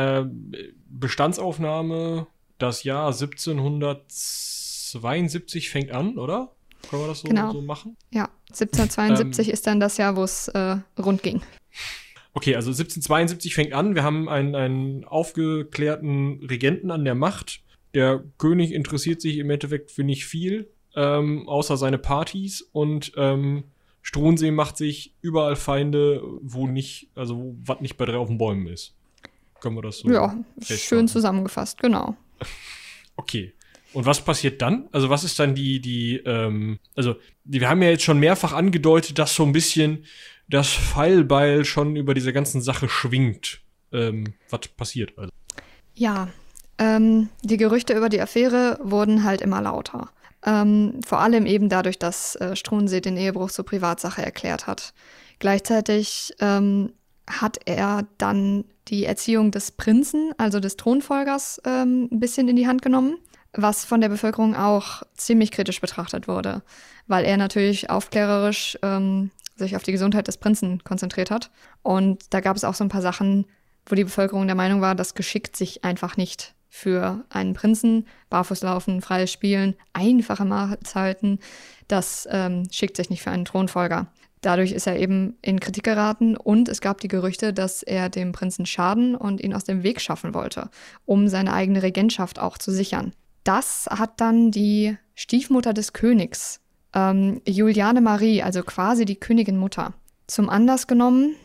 Bestandsaufnahme, das Jahr 1772 fängt an, oder? Können wir das so, genau, so machen? Ja, 1772 ist dann das Jahr, wo es rund ging. Okay, also 1772 fängt an. Wir haben einen aufgeklärten Regenten an der Macht. Der König interessiert sich im Endeffekt für nicht viel. Außer seine Partys und Struensee macht sich überall Feinde, wo nicht, also was nicht bei drei auf den Bäumen ist. Können wir das so? Ja, schön zusammengefasst, genau. Okay. Und was passiert dann? Also was ist dann wir haben ja jetzt schon mehrfach angedeutet, dass so ein bisschen das Fallbeil schon über diese ganze Sache schwingt. Was passiert also? Ja, die Gerüchte über die Affäre wurden halt immer lauter. Vor allem eben dadurch, dass Struensee den Ehebruch zur Privatsache erklärt hat. Gleichzeitig hat er dann die Erziehung des Prinzen, also des Thronfolgers, ein bisschen in die Hand genommen, was von der Bevölkerung auch ziemlich kritisch betrachtet wurde, weil er natürlich aufklärerisch sich auf die Gesundheit des Prinzen konzentriert hat. Und da gab es auch so ein paar Sachen, wo die Bevölkerung der Meinung war, das geschickt sich einfach nicht für einen Prinzen. Barfußlaufen, freies Spielen, einfache Mahlzeiten, das schickt sich nicht für einen Thronfolger. Dadurch ist er eben in Kritik geraten und es gab die Gerüchte, dass er dem Prinzen schaden und ihn aus dem Weg schaffen wollte, um seine eigene Regentschaft auch zu sichern. Das hat dann die Stiefmutter des Königs, Juliane Marie, also quasi die Königinmutter, zum Anlass genommen,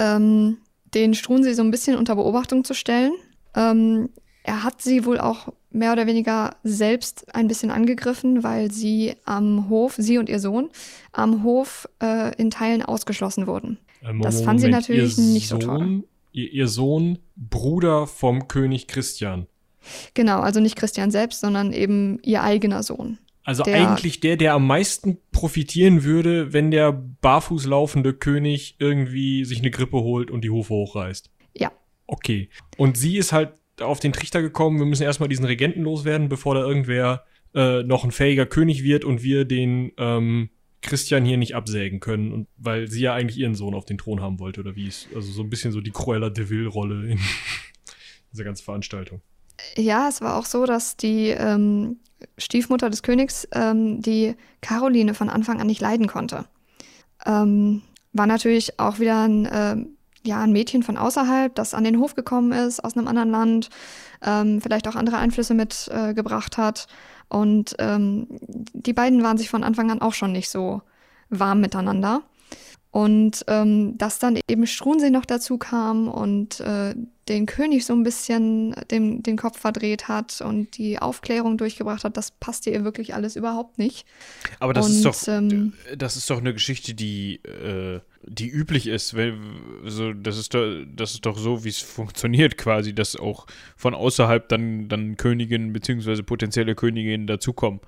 den Struensee so ein bisschen unter Beobachtung zu stellen. Er hat sie wohl auch mehr oder weniger selbst ein bisschen angegriffen, weil sie und ihr Sohn am Hof in Teilen ausgeschlossen wurden. Das fand sie natürlich nicht so toll. Ihr Sohn, Bruder vom König Christian. Genau, also nicht Christian selbst, sondern eben ihr eigener Sohn. Also eigentlich der am meisten profitieren würde, wenn der barfuß laufende König irgendwie sich eine Grippe holt und die Hufe hochreißt. Ja. Okay. Und sie ist halt auf den Trichter gekommen, wir müssen erstmal diesen Regenten loswerden, bevor da irgendwer noch ein fähiger König wird und wir den Christian hier nicht absägen können, und weil sie ja eigentlich ihren Sohn auf den Thron haben wollte, oder wie ist also so ein bisschen so die Cruella de Vil-Rolle in dieser ganzen Veranstaltung. Ja, es war auch so, dass die Stiefmutter des Königs die Caroline von Anfang an nicht leiden konnte. War natürlich auch wieder ein Mädchen von außerhalb, das an den Hof gekommen ist, aus einem anderen Land, vielleicht auch andere Einflüsse mitgebracht hat. Und die beiden waren sich von Anfang an auch schon nicht so warm miteinander. Und dass dann eben Struensee noch dazu kam und den König so ein bisschen den Kopf verdreht hat und die Aufklärung durchgebracht hat, das passte ihr wirklich alles überhaupt nicht. Aber das ist doch eine Geschichte, die üblich ist, weil so, das ist doch so, wie es funktioniert quasi, dass auch von außerhalb dann Königinnen bzw. potenzielle Königinnen dazukommen.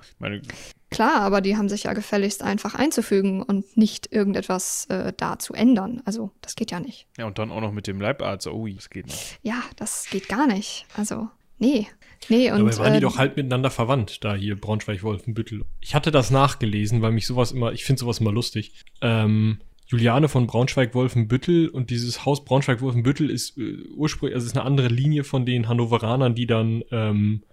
Klar, aber die haben sich ja gefälligst einfach einzufügen und nicht irgendetwas da zu ändern. Also das geht ja nicht. Ja, und dann auch noch mit dem Leibarzt. Oh, das geht nicht. Ja, das geht gar nicht. Also, nee. Und, dabei waren die doch halt miteinander verwandt, da hier Braunschweig-Wolfenbüttel. Ich hatte das nachgelesen, weil ich finde sowas immer lustig. Juliane von Braunschweig-Wolfenbüttel und dieses Haus Braunschweig-Wolfenbüttel ist ursprünglich, also ist eine andere Linie von den Hannoveranern, die dann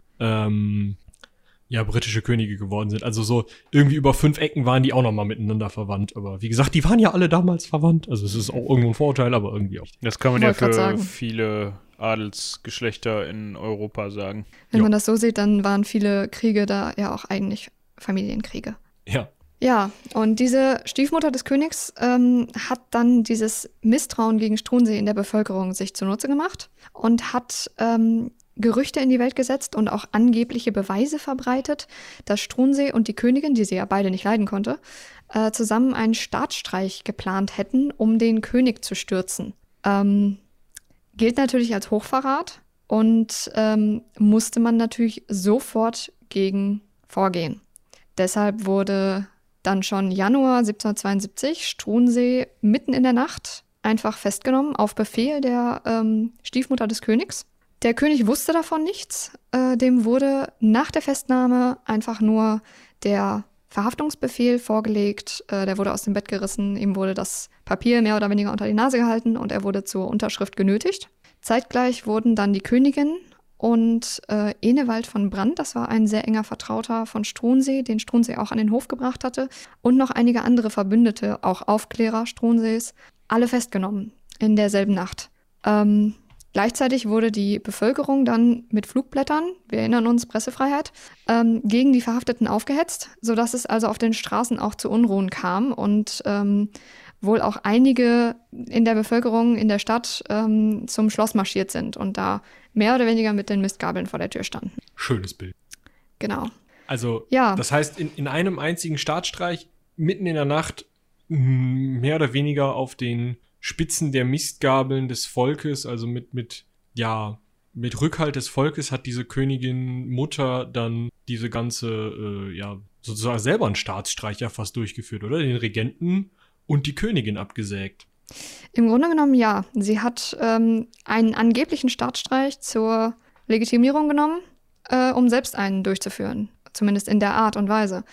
britische Könige geworden sind. Also so irgendwie über 5 Ecken waren die auch nochmal miteinander verwandt. Aber wie gesagt, die waren ja alle damals verwandt. Also es ist auch irgendwo ein Vorurteil, aber irgendwie auch. Das kann man ja für viele Adelsgeschlechter in Europa sagen. Wenn man das so sieht, dann waren viele Kriege da ja auch eigentlich Familienkriege. Ja. Ja, und diese Stiefmutter des Königs hat dann dieses Misstrauen gegen Struensee in der Bevölkerung sich zunutze gemacht und hat Gerüchte in die Welt gesetzt und auch angebliche Beweise verbreitet, dass Struensee und die Königin, die sie ja beide nicht leiden konnte, zusammen einen Staatsstreich geplant hätten, um den König zu stürzen. Gilt natürlich als Hochverrat und musste man natürlich sofort gegen vorgehen. Deshalb wurde dann schon Januar 1772 Struensee mitten in der Nacht einfach festgenommen auf Befehl der Stiefmutter des Königs. Der König wusste davon nichts. Dem wurde nach der Festnahme einfach nur der Verhaftungsbefehl vorgelegt. Der wurde aus dem Bett gerissen, ihm wurde das Papier mehr oder weniger unter die Nase gehalten und er wurde zur Unterschrift genötigt. Zeitgleich wurden dann die Königin und Enevold von Brandt, das war ein sehr enger Vertrauter von Struensee, den Struensee auch an den Hof gebracht hatte, und noch einige andere Verbündete, auch Aufklärer Struensees, alle festgenommen in derselben Nacht. Gleichzeitig wurde die Bevölkerung dann mit Flugblättern, wir erinnern uns, Pressefreiheit, gegen die Verhafteten aufgehetzt, sodass es also auf den Straßen auch zu Unruhen kam und wohl auch einige in der Bevölkerung, in der Stadt zum Schloss marschiert sind und da mehr oder weniger mit den Mistgabeln vor der Tür standen. Schönes Bild. Genau. Also ja. Das heißt, in einem einzigen Staatsstreich, mitten in der Nacht, mehr oder weniger auf den Spitzen der Mistgabeln des Volkes, also mit Rückhalt des Volkes hat diese Königin Mutter dann diese ganze, sozusagen selber einen Staatsstreich ja fast durchgeführt, oder? Den Regenten und die Königin abgesägt. Im Grunde genommen ja. Sie hat einen angeblichen Staatsstreich zur Legitimierung genommen, um selbst einen durchzuführen. Zumindest in der Art und Weise.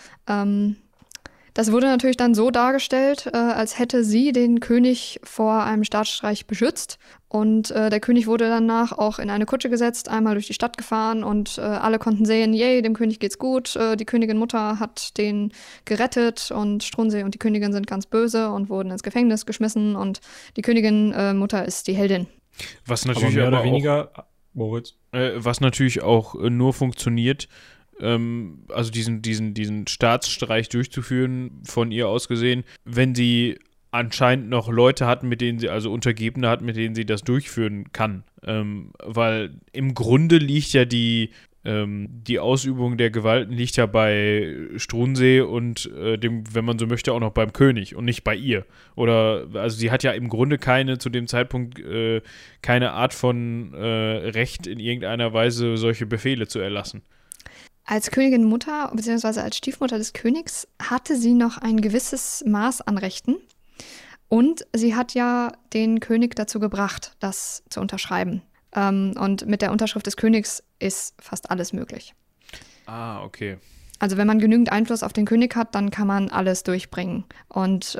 Das wurde natürlich dann so dargestellt, als hätte sie den König vor einem Staatsstreich beschützt. Und der König wurde danach auch in eine Kutsche gesetzt, einmal durch die Stadt gefahren und alle konnten sehen, yay, dem König geht's gut, die Königin Mutter hat den gerettet und Struensee und die Königin sind ganz böse und wurden ins Gefängnis geschmissen und die Königin Mutter ist die Heldin. Was natürlich aber mehr oder weniger, Moritz, was natürlich auch nur funktioniert, also diesen Staatsstreich durchzuführen, von ihr aus gesehen, wenn sie anscheinend noch Leute hat, mit denen sie, also Untergebene hat, mit denen sie das durchführen kann. Weil im Grunde liegt ja die Ausübung der Gewalten liegt ja bei Struensee und dem, wenn man so möchte, auch noch beim König und nicht bei ihr. Oder, also sie hat ja im Grunde zu dem Zeitpunkt keine Art von Recht in irgendeiner Weise, solche Befehle zu erlassen. Als Königin Mutter bzw. als Stiefmutter des Königs hatte sie noch ein gewisses Maß an Rechten und sie hat ja den König dazu gebracht, das zu unterschreiben. Und mit der Unterschrift des Königs ist fast alles möglich. Ah, okay. Also wenn man genügend Einfluss auf den König hat, dann kann man alles durchbringen. Und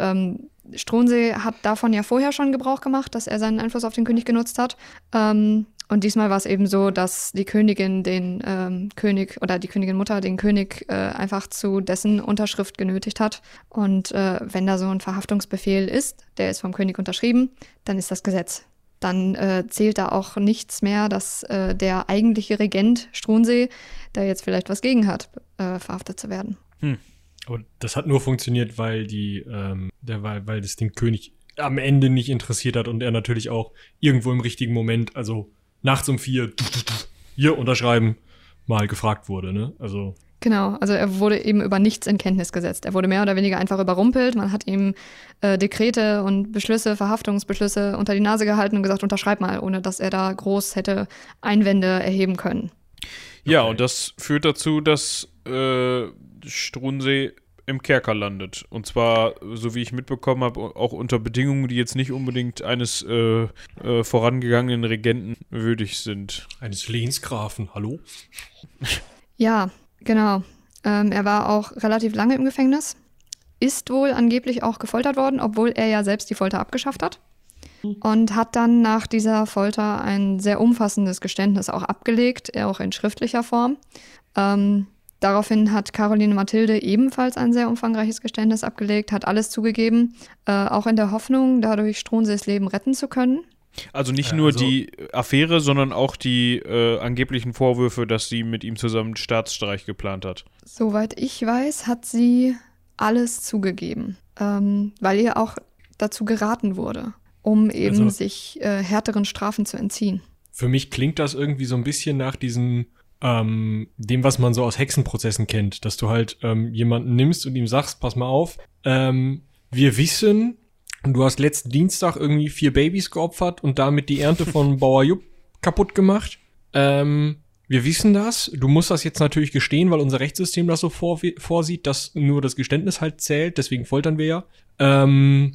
Struensee hat davon ja vorher schon Gebrauch gemacht, dass er seinen Einfluss auf den König genutzt hat. Und diesmal war es eben so, dass die Königin den König oder die Königin Mutter den König einfach zu dessen Unterschrift genötigt hat. Und wenn da so ein Verhaftungsbefehl ist, der ist vom König unterschrieben, dann ist das Gesetz. Dann zählt da auch nichts mehr, dass der eigentliche Regent Struensee da jetzt vielleicht was gegen hat, verhaftet zu werden. Aber das hat nur funktioniert, weil weil das den König am Ende nicht interessiert hat und er natürlich auch irgendwo im richtigen Moment, also nachts um 4 hier unterschreiben, mal gefragt wurde, ne? Also. Genau, also er wurde eben über nichts in Kenntnis gesetzt. Er wurde mehr oder weniger einfach überrumpelt. Man hat ihm Dekrete und Beschlüsse, Verhaftungsbeschlüsse unter die Nase gehalten und gesagt, unterschreib mal, ohne dass er da groß hätte Einwände erheben können. Okay. Ja, und das führt dazu, dass Struensee im Kerker landet. Und zwar, so wie ich mitbekommen habe, auch unter Bedingungen, die jetzt nicht unbedingt eines vorangegangenen Regenten würdig sind. Eines Lehnsgrafen, hallo? Ja, genau. Er war auch relativ lange im Gefängnis, ist wohl angeblich auch gefoltert worden, obwohl er ja selbst die Folter abgeschafft hat. Und hat dann nach dieser Folter ein sehr umfassendes Geständnis auch abgelegt, auch in schriftlicher Form. Daraufhin hat Caroline Mathilde ebenfalls ein sehr umfangreiches Geständnis abgelegt, hat alles zugegeben, auch in der Hoffnung, dadurch Struensees Leben retten zu können. Also nicht nur die Affäre, sondern auch die angeblichen Vorwürfe, dass sie mit ihm zusammen Staatsstreich geplant hat. Soweit ich weiß, hat sie alles zugegeben, weil ihr auch dazu geraten wurde, um eben sich härteren Strafen zu entziehen. Für mich klingt das irgendwie so ein bisschen nach diesem dem, was man so aus Hexenprozessen kennt, dass du halt jemanden nimmst und ihm sagst, pass mal auf, wir wissen, du hast letzten Dienstag irgendwie 4 Babys geopfert und damit die Ernte von Bauer Jupp kaputt gemacht. Wir wissen das, du musst das jetzt natürlich gestehen, weil unser Rechtssystem das so vorsieht, dass nur das Geständnis halt zählt, deswegen foltern wir ja. Wenn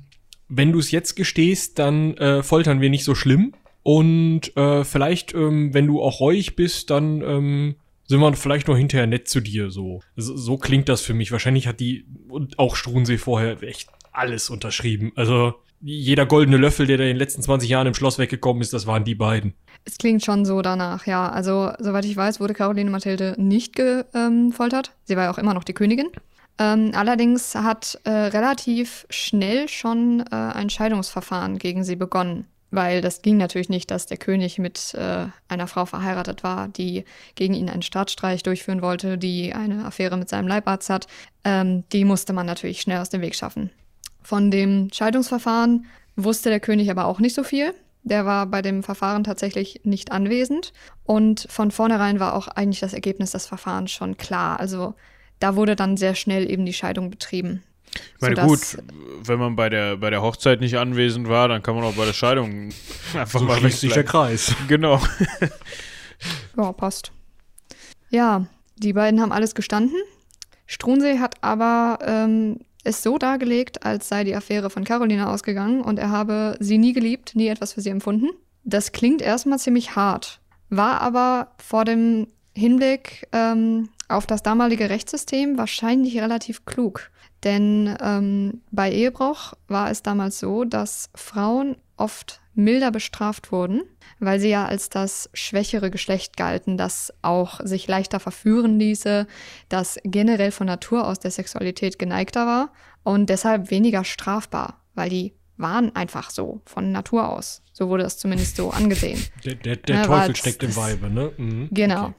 du es jetzt gestehst, dann foltern wir nicht so schlimm. Und vielleicht, wenn du auch reuig bist, dann sind wir vielleicht noch hinterher nett zu dir. So klingt das für mich. Wahrscheinlich hat die und auch Struensee vorher echt alles unterschrieben. Also jeder goldene Löffel, der da in den letzten 20 Jahren im Schloss weggekommen ist, das waren die beiden. Es klingt schon so danach, ja. Also soweit ich weiß, wurde Caroline Mathilde nicht gefoltert. Sie war ja auch immer noch die Königin. Allerdings hat relativ schnell schon ein Scheidungsverfahren gegen sie begonnen. weil das ging natürlich nicht, dass der König mit einer Frau verheiratet war, die gegen ihn einen Staatsstreich durchführen wollte, die eine Affäre mit seinem Leibarzt hat. Die musste man natürlich schnell aus dem Weg schaffen. Von dem Scheidungsverfahren wusste der König aber auch nicht so viel. Der war bei dem Verfahren tatsächlich nicht anwesend. Und von vornherein war auch eigentlich das Ergebnis des Verfahrens schon klar. Also da wurde dann sehr schnell eben die Scheidung betrieben. Ich meine, sodass, gut, wenn man bei der Hochzeit nicht anwesend war, dann kann man auch bei der Scheidung einfach so mal schließt der Kreis. Genau. Ja, passt. Ja, die beiden haben alles gestanden. Struensee hat aber es so dargelegt, als sei die Affäre von Caroline ausgegangen und er habe sie nie geliebt, nie etwas für sie empfunden. Das klingt erstmal ziemlich hart, war aber vor dem Hinblick auf das damalige Rechtssystem wahrscheinlich relativ klug. Denn bei Ehebruch war es damals so, dass Frauen oft milder bestraft wurden, weil sie ja als das schwächere Geschlecht galten, das auch sich leichter verführen ließe, das generell von Natur aus der Sexualität geneigter war und deshalb weniger strafbar, weil die waren einfach so von Natur aus. So wurde es zumindest so angesehen. Der Teufel steckt im Weibe, ne? Mhm. Genau. Okay.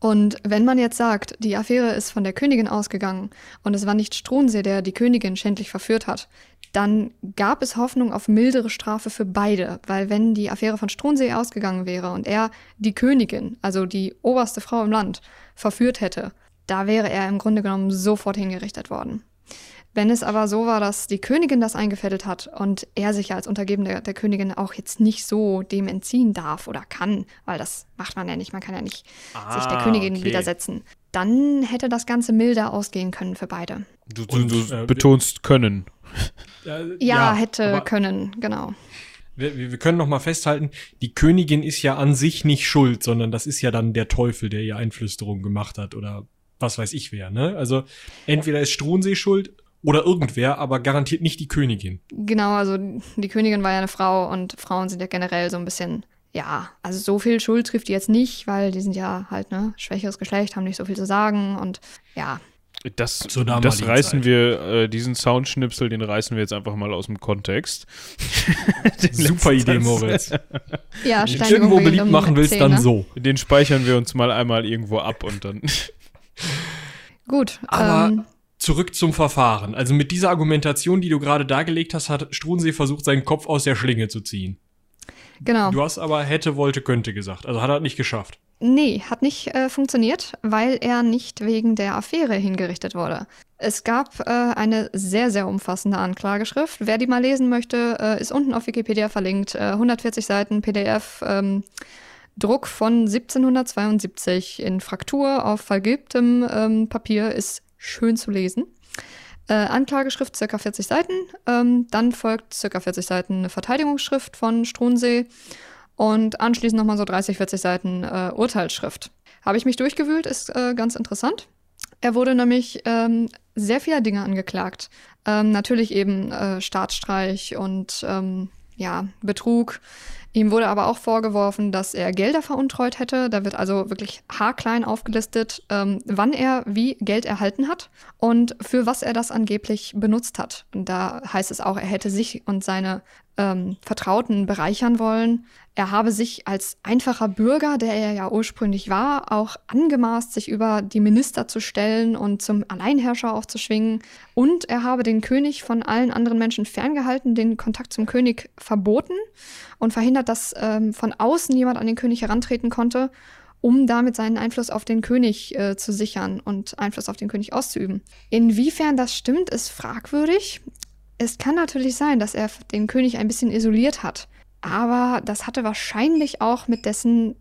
Und wenn man jetzt sagt, die Affäre ist von der Königin ausgegangen und es war nicht Struensee, der die Königin schändlich verführt hat, dann gab es Hoffnung auf mildere Strafe für beide. Weil wenn die Affäre von Struensee ausgegangen wäre und er die Königin, also die oberste Frau im Land, verführt hätte, da wäre er im Grunde genommen sofort hingerichtet worden. Wenn es aber so war, dass die Königin das eingefädelt hat und er sich ja als Untergebener der Königin auch jetzt nicht so dem entziehen darf oder kann, weil das macht man ja nicht, man kann ja nicht sich der Königin widersetzen, dann hätte das Ganze milder ausgehen können für beide. Du betonst können. Ja, hätte können, genau. Wir können noch mal festhalten, die Königin ist ja an sich nicht schuld, sondern das ist ja dann der Teufel, der ihr Einflüsterung gemacht hat oder was weiß ich wer, ne? Also entweder ist Struensee schuld oder irgendwer, aber garantiert nicht die Königin. Genau, also die Königin war ja eine Frau und Frauen sind ja generell so ein bisschen, ja, also so viel Schuld trifft die jetzt nicht, weil die sind ja halt, ne, schwächeres Geschlecht, haben nicht so viel zu sagen und ja. Das reißen wir, diesen Soundschnipsel, den reißen wir jetzt einfach mal aus dem Kontext. Super Idee, Moritz. Ja, wenn du irgendwo beliebt machen willst, 10, dann ne? So. Den speichern wir uns mal einmal irgendwo ab und dann. Gut, aber zurück zum Verfahren. Also mit dieser Argumentation, die du gerade dargelegt hast, hat Struensee versucht, seinen Kopf aus der Schlinge zu ziehen. Genau. Du hast aber hätte, wollte, könnte gesagt. Also hat er nicht geschafft. Nee, hat nicht funktioniert, weil er nicht wegen der Affäre hingerichtet wurde. Es gab eine sehr, sehr umfassende Anklageschrift. Wer die mal lesen möchte, ist unten auf Wikipedia verlinkt. 140 Seiten PDF, Druck von 1772 in Fraktur auf vergilbtem Papier ist schön zu lesen. Anklageschrift ca. 40 Seiten, dann folgt ca. 40 Seiten eine Verteidigungsschrift von Struensee und anschließend nochmal so 30, 40 Seiten Urteilsschrift. Habe ich mich durchgewühlt, ist ganz interessant. Er wurde nämlich sehr vieler Dinge angeklagt. Natürlich eben Staatsstreich und Betrug. Ihm wurde aber auch vorgeworfen, dass er Gelder veruntreut hätte. Da wird also wirklich haarklein aufgelistet, wann er wie Geld erhalten hat und für was er das angeblich benutzt hat. Und da heißt es auch, er hätte sich und seine Vertrauten bereichern wollen. Er habe sich als einfacher Bürger, der er ja ursprünglich war, auch angemaßt, sich über die Minister zu stellen und zum Alleinherrscher aufzuschwingen. Und er habe den König von allen anderen Menschen ferngehalten, den Kontakt zum König verboten und verhindert, dass von außen jemand an den König herantreten konnte, um damit seinen Einfluss auf den König zu sichern und Einfluss auf den König auszuüben. Inwiefern das stimmt, ist fragwürdig. Es kann natürlich sein, dass er den König ein bisschen isoliert hat, aber das hatte wahrscheinlich auch mit dessen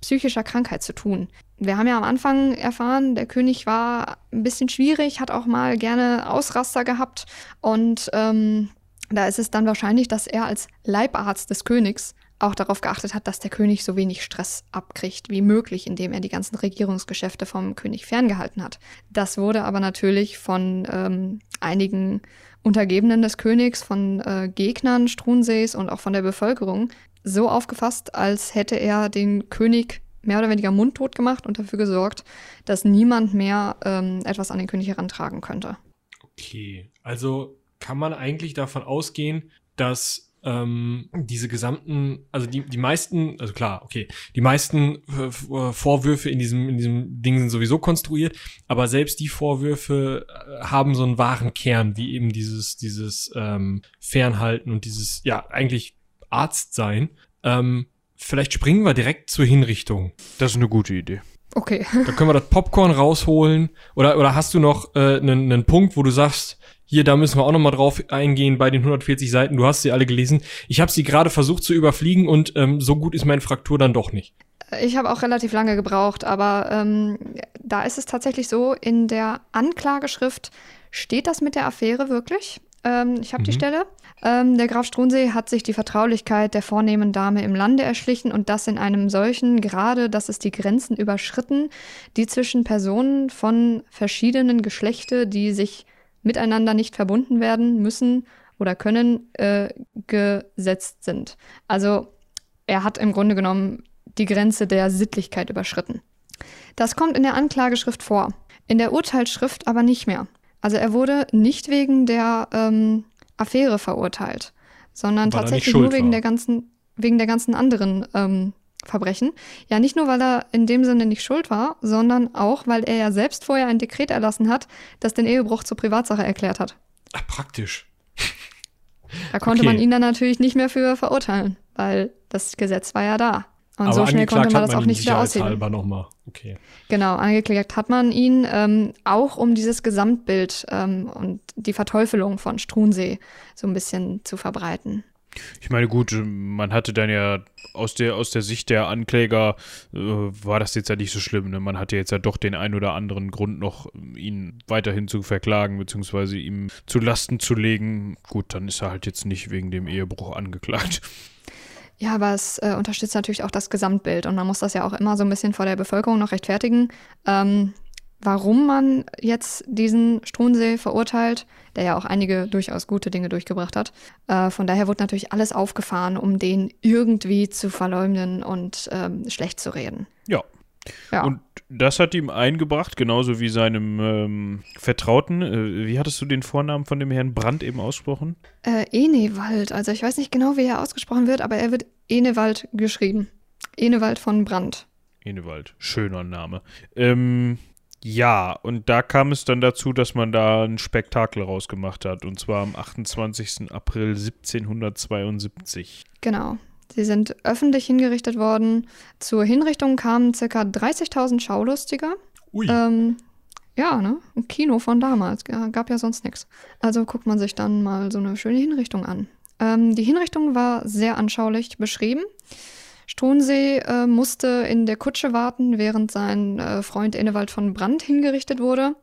psychischer Krankheit zu tun. Wir haben ja am Anfang erfahren, der König war ein bisschen schwierig, hat auch mal gerne Ausraster gehabt und da ist es dann wahrscheinlich, dass er als Leibarzt des Königs auch darauf geachtet hat, dass der König so wenig Stress abkriegt wie möglich, indem er die ganzen Regierungsgeschäfte vom König ferngehalten hat. Das wurde aber natürlich von einigen Untergebenen des Königs, von Gegnern Struensees und auch von der Bevölkerung so aufgefasst, als hätte er den König mehr oder weniger mundtot gemacht und dafür gesorgt, dass niemand mehr etwas an den König herantragen könnte. Okay, also kann man eigentlich davon ausgehen, dass diese gesamten, also die meisten, also klar, okay, die meisten Vorwürfe in diesem Ding sind sowieso konstruiert, aber selbst die Vorwürfe haben so einen wahren Kern, wie eben dieses Fernhalten und dieses, ja, eigentlich Arzt sein. Vielleicht springen wir direkt zur Hinrichtung. Das ist eine gute Idee. Okay. Da können wir das Popcorn rausholen. Oder hast du noch einen Punkt, wo du sagst, hier, da müssen wir auch noch mal drauf eingehen bei den 140 Seiten. Du hast sie alle gelesen. Ich habe sie gerade versucht zu überfliegen und so gut ist meine Fraktur dann doch nicht. Ich habe auch relativ lange gebraucht, aber da ist es tatsächlich so, in der Anklageschrift steht das mit der Affäre wirklich. Ich habe die Stelle. Der Graf Struensee hat sich die Vertraulichkeit der vornehmen Dame im Lande erschlichen und das in einem solchen Grade, dass es die Grenzen überschritten, die zwischen Personen von verschiedenen Geschlechter, die sich miteinander nicht verbunden werden müssen oder können, gesetzt sind. Also er hat im Grunde genommen die Grenze der Sittlichkeit überschritten. Das kommt in der Anklageschrift vor, in der Urteilsschrift aber nicht mehr. Also er wurde nicht wegen der Affäre verurteilt, sondern tatsächlich nur wegen der ganzen anderen Verbrechen. Ja, nicht nur, weil er in dem Sinne nicht schuld war, sondern auch, weil er ja selbst vorher ein Dekret erlassen hat, das den Ehebruch zur Privatsache erklärt hat. Ach, praktisch. Da konnte man ihn dann natürlich nicht mehr für verurteilen, weil das Gesetz war ja da. Und aber so schnell konnte man das auch nicht wieder ausheben. Okay. Genau, angeklagt hat man ihn, auch um dieses Gesamtbild und die Verteufelung von Struensee so ein bisschen zu verbreiten. Ich meine, gut, man hatte dann ja aus der Sicht der Ankläger war das jetzt ja nicht so schlimm, ne? Man hatte jetzt ja doch den ein oder anderen Grund noch, ihn weiterhin zu verklagen, beziehungsweise ihm zu Lasten zu legen. Gut, dann ist er halt jetzt nicht wegen dem Ehebruch angeklagt. Ja, aber es unterstützt natürlich auch das Gesamtbild und man muss das ja auch immer so ein bisschen vor der Bevölkerung noch rechtfertigen. Warum man jetzt diesen Struensee verurteilt, der ja auch einige durchaus gute Dinge durchgebracht hat. Von daher wurde natürlich alles aufgefahren, um den irgendwie zu verleumden und schlecht zu reden. Ja. Und das hat ihm eingebracht, genauso wie seinem Vertrauten. Wie hattest du den Vornamen von dem Herrn Brandt eben ausgesprochen? Enevold. Also ich weiß nicht genau, wie er ausgesprochen wird, aber er wird Enevold geschrieben. Enevold von Brandt. Enevold. Schöner Name. Ja, und da kam es dann dazu, dass man da ein Spektakel rausgemacht hat. Und zwar am 28. April 1772. Genau. Sie sind öffentlich hingerichtet worden. Zur Hinrichtung kamen ca. 30.000 Schaulustiger. Ui. Ja, ne? Ein Kino von damals. Gab ja sonst nichts. Also guckt man sich dann mal so eine schöne Hinrichtung an. Die Hinrichtung war sehr anschaulich beschrieben. Struensee musste in der Kutsche warten, während sein Freund Enevold von Brandt hingerichtet wurde.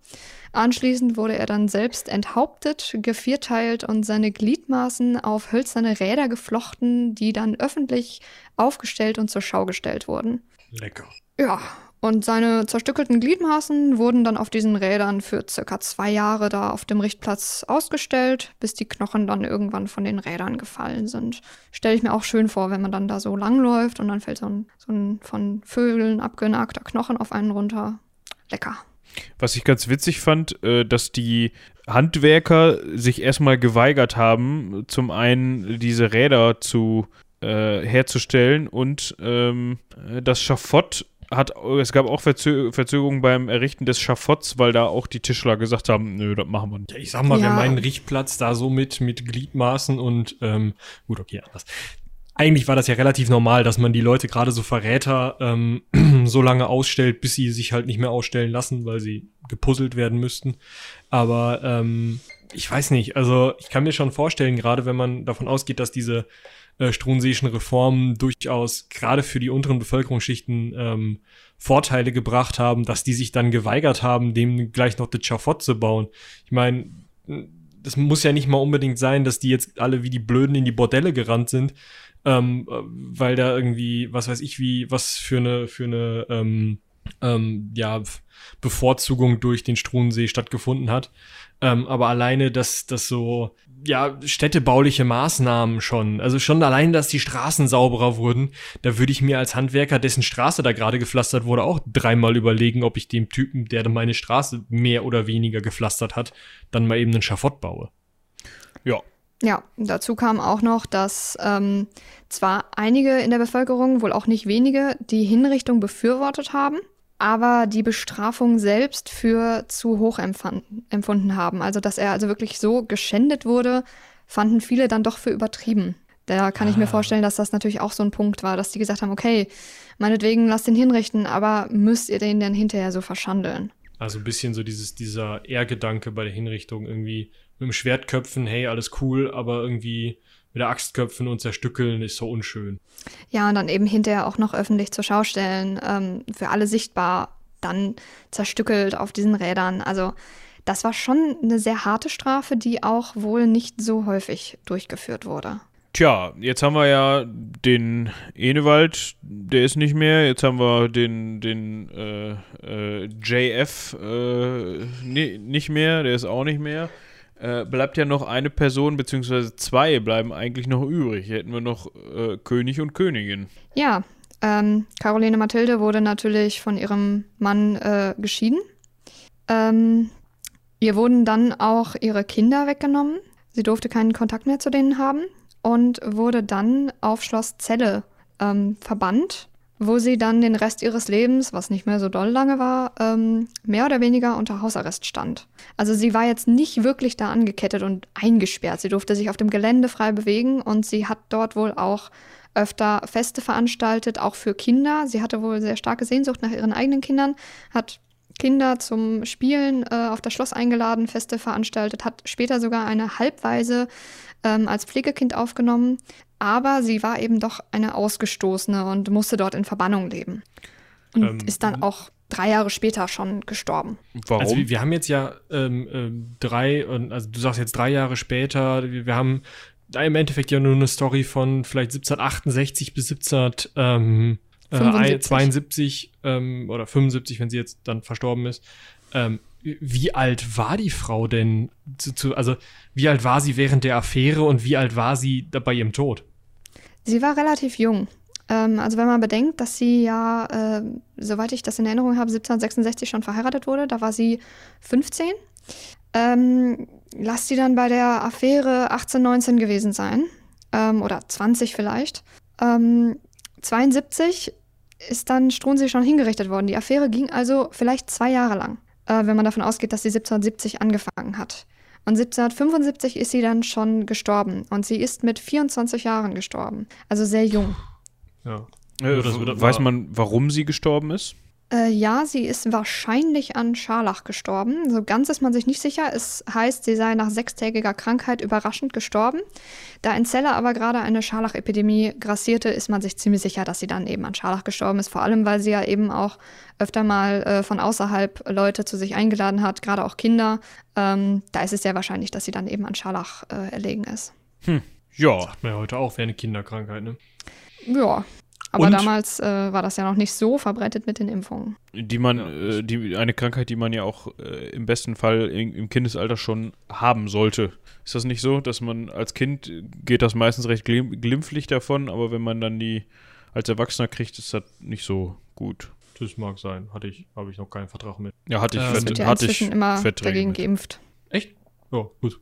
Anschließend wurde er dann selbst enthauptet, gevierteilt und seine Gliedmaßen auf hölzerne Räder geflochten, die dann öffentlich aufgestellt und zur Schau gestellt wurden. Lecker. Ja, und seine zerstückelten Gliedmaßen wurden dann auf diesen Rädern für circa 2 Jahre da auf dem Richtplatz ausgestellt, bis die Knochen dann irgendwann von den Rädern gefallen sind. Stelle ich mir auch schön vor, wenn man dann da so langläuft und dann fällt so ein von Vögeln abgenagter Knochen auf einen runter. Lecker. Was ich ganz witzig fand, dass die Handwerker sich erstmal geweigert haben, zum einen diese Räder herzustellen und das Schafott es gab auch Verzögerungen beim Errichten des Schafotts, weil da auch die Tischler gesagt haben, nö, das machen wir nicht. Ja, ich sag mal, wenn mein Richtplatz da so mit Gliedmaßen und gut, okay, anders. Eigentlich war das ja relativ normal, dass man die Leute, gerade so Verräter, so lange ausstellt, bis sie sich halt nicht mehr ausstellen lassen, weil sie gepuzzelt werden müssten. Aber ich weiß nicht, also ich kann mir schon vorstellen, gerade wenn man davon ausgeht, dass diese Struensee'schen Reformen durchaus gerade für die unteren Bevölkerungsschichten Vorteile gebracht haben, dass die sich dann geweigert haben, dem gleich noch das Schafott zu bauen. Ich meine, das muss ja nicht mal unbedingt sein, dass die jetzt alle wie die Blöden in die Bordelle gerannt sind, weil da irgendwie, was weiß ich, wie, was für eine Bevorzugung durch den Struensee stattgefunden hat. Aber alleine, dass so, ja, städtebauliche Maßnahmen schon, also schon allein, dass die Straßen sauberer wurden, da würde ich mir als Handwerker, dessen Straße da gerade gepflastert wurde, auch dreimal überlegen, ob ich dem Typen, der meine Straße mehr oder weniger gepflastert hat, dann mal eben einen Schafott baue. Ja. Ja, dazu kam auch noch, dass zwar einige in der Bevölkerung, wohl auch nicht wenige, die Hinrichtung befürwortet haben, aber die Bestrafung selbst für zu hoch empfunden haben. Also dass er also wirklich so geschändet wurde, fanden viele dann doch für übertrieben. Da kann ich mir vorstellen, dass das natürlich auch so ein Punkt war, dass die gesagt haben, okay, meinetwegen lasst den hinrichten, aber müsst ihr den dann hinterher so verschandeln? Also ein bisschen so dieser Ehrgedanke bei der Hinrichtung, irgendwie mit dem Schwert köpfen, hey, alles cool, aber irgendwie mit der Axt köpfen und zerstückeln ist so unschön. Ja, und dann eben hinterher auch noch öffentlich zur Schau stellen, für alle sichtbar, dann zerstückelt auf diesen Rädern. Also das war schon eine sehr harte Strafe, die auch wohl nicht so häufig durchgeführt wurde. Tja, jetzt haben wir ja den Enewald, der ist nicht mehr. Jetzt haben wir den JF nicht mehr, der ist auch nicht mehr. Bleibt ja noch eine Person, beziehungsweise zwei bleiben eigentlich noch übrig. Hier hätten wir noch König und Königin. Ja, Caroline Mathilde wurde natürlich von ihrem Mann geschieden. Ihr wurden dann auch ihre Kinder weggenommen. Sie durfte keinen Kontakt mehr zu denen haben. Und wurde dann auf Schloss Celle verbannt, wo sie dann den Rest ihres Lebens, was nicht mehr so doll lange war, mehr oder weniger unter Hausarrest stand. Also sie war jetzt nicht wirklich da angekettet und eingesperrt. Sie durfte sich auf dem Gelände frei bewegen und sie hat dort wohl auch öfter Feste veranstaltet, auch für Kinder. Sie hatte wohl sehr starke Sehnsucht nach ihren eigenen Kindern, hat Kinder zum Spielen auf das Schloss eingeladen, Feste veranstaltet, hat später sogar eine Halbwaise als Pflegekind aufgenommen. Aber sie war eben doch eine Ausgestoßene und musste dort in Verbannung leben. Und ist dann auch 3 Jahre später schon gestorben. Warum? Also wir haben jetzt ja 3 Jahre später, wir haben im Endeffekt ja nur eine Story von vielleicht 1768 bis 1772 oder 75, wenn sie jetzt dann verstorben ist. Wie alt war die Frau denn? Also wie alt war sie während der Affäre und wie alt war sie bei ihrem Tod? Sie war relativ jung. Also wenn man bedenkt, dass sie ja, soweit ich das in Erinnerung habe, 1766 schon verheiratet wurde, da war sie 15. Lass sie dann bei der Affäre 18, 19 gewesen sein. Oder 20 vielleicht. 72 ist dann Struensee schon hingerichtet worden. Die Affäre ging also vielleicht 2 Jahre lang, wenn man davon ausgeht, dass sie 1770 angefangen hat. Und 1775 ist sie dann schon gestorben. Und sie ist mit 24 Jahren gestorben. Also sehr jung. Ja. Weiß man, warum sie gestorben ist? Ja, sie ist wahrscheinlich an Scharlach gestorben. So ganz ist man sich nicht sicher. Es heißt, sie sei nach 6-tägiger Krankheit überraschend gestorben. Da in Celle aber gerade eine Scharlachepidemie grassierte, ist man sich ziemlich sicher, dass sie dann eben an Scharlach gestorben ist. Vor allem, weil sie ja eben auch öfter mal von außerhalb Leute zu sich eingeladen hat, gerade auch Kinder. Da ist es sehr wahrscheinlich, dass sie dann eben an Scharlach erlegen ist. Ja, das hat man ja heute auch, wäre eine Kinderkrankheit, ne? Ja. Aber damals war das ja noch nicht so verbreitet mit den Impfungen. Eine Krankheit, die man ja auch im besten Fall im Kindesalter schon haben sollte. Ist das nicht so, dass man als Kind geht das meistens recht glimpflich davon, aber wenn man dann die als Erwachsener kriegt, ist das nicht so gut. Das mag sein. Habe ich noch keinen Vertrag mit. Ja, hatte ich immer dagegen geimpft. Echt? Ja, oh, gut.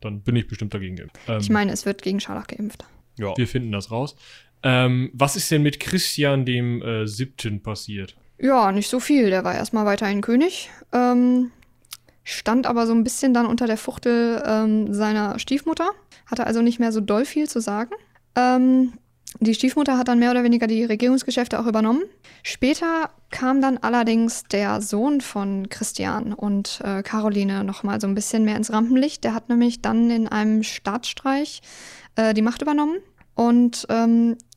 Dann bin ich bestimmt dagegen geimpft. Ich meine, es wird gegen Scharlach geimpft. Ja. Wir finden das raus. Was ist denn mit Christian dem VII. Passiert? Ja, nicht so viel. Der war erstmal weiterhin König. Stand aber so ein bisschen dann unter der Fuchtel seiner Stiefmutter. Hatte also nicht mehr so doll viel zu sagen. Die Stiefmutter hat dann mehr oder weniger die Regierungsgeschäfte auch übernommen. Später kam dann allerdings der Sohn von Christian und Caroline nochmal so ein bisschen mehr ins Rampenlicht. Der hat nämlich dann in einem Staatsstreich die Macht übernommen. Und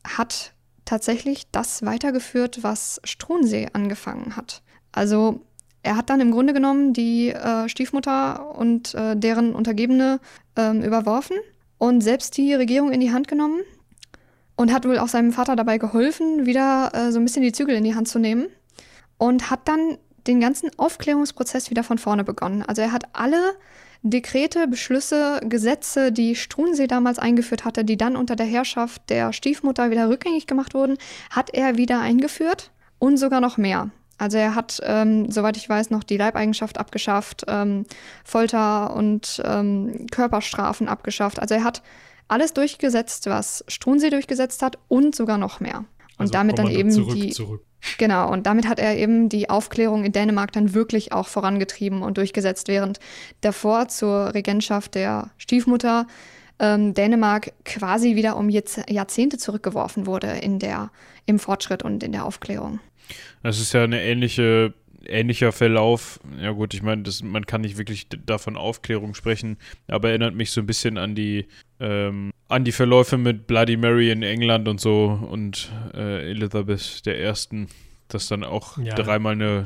hat tatsächlich das weitergeführt, was Struensee angefangen hat. Also er hat dann im Grunde genommen die Stiefmutter und deren Untergebene überworfen und selbst die Regierung in die Hand genommen und hat wohl auch seinem Vater dabei geholfen, wieder so ein bisschen die Zügel in die Hand zu nehmen und hat dann den ganzen Aufklärungsprozess wieder von vorne begonnen. Also er hat alle Dekrete, Beschlüsse, Gesetze, die Struensee damals eingeführt hatte, die dann unter der Herrschaft der Stiefmutter wieder rückgängig gemacht wurden, hat er wieder eingeführt und sogar noch mehr. Also er hat, soweit ich weiß, noch die Leibeigenschaft abgeschafft, Folter und Körperstrafen abgeschafft. Also er hat alles durchgesetzt, was Struensee durchgesetzt hat und sogar noch mehr. Und also damit dann eben zurück. Genau, und damit hat er eben die Aufklärung in Dänemark dann wirklich auch vorangetrieben und durchgesetzt, während davor zur Regentschaft der Stiefmutter Dänemark quasi wieder um Jahrzehnte zurückgeworfen wurde im Fortschritt und in der Aufklärung. Das ist ja ein ähnlicher Verlauf. Ja gut, ich meine, man kann nicht wirklich davon Aufklärung sprechen, aber erinnert mich so ein bisschen an die Verläufe mit Bloody Mary in England und so und Elizabeth I., dass dann auch dreimal eine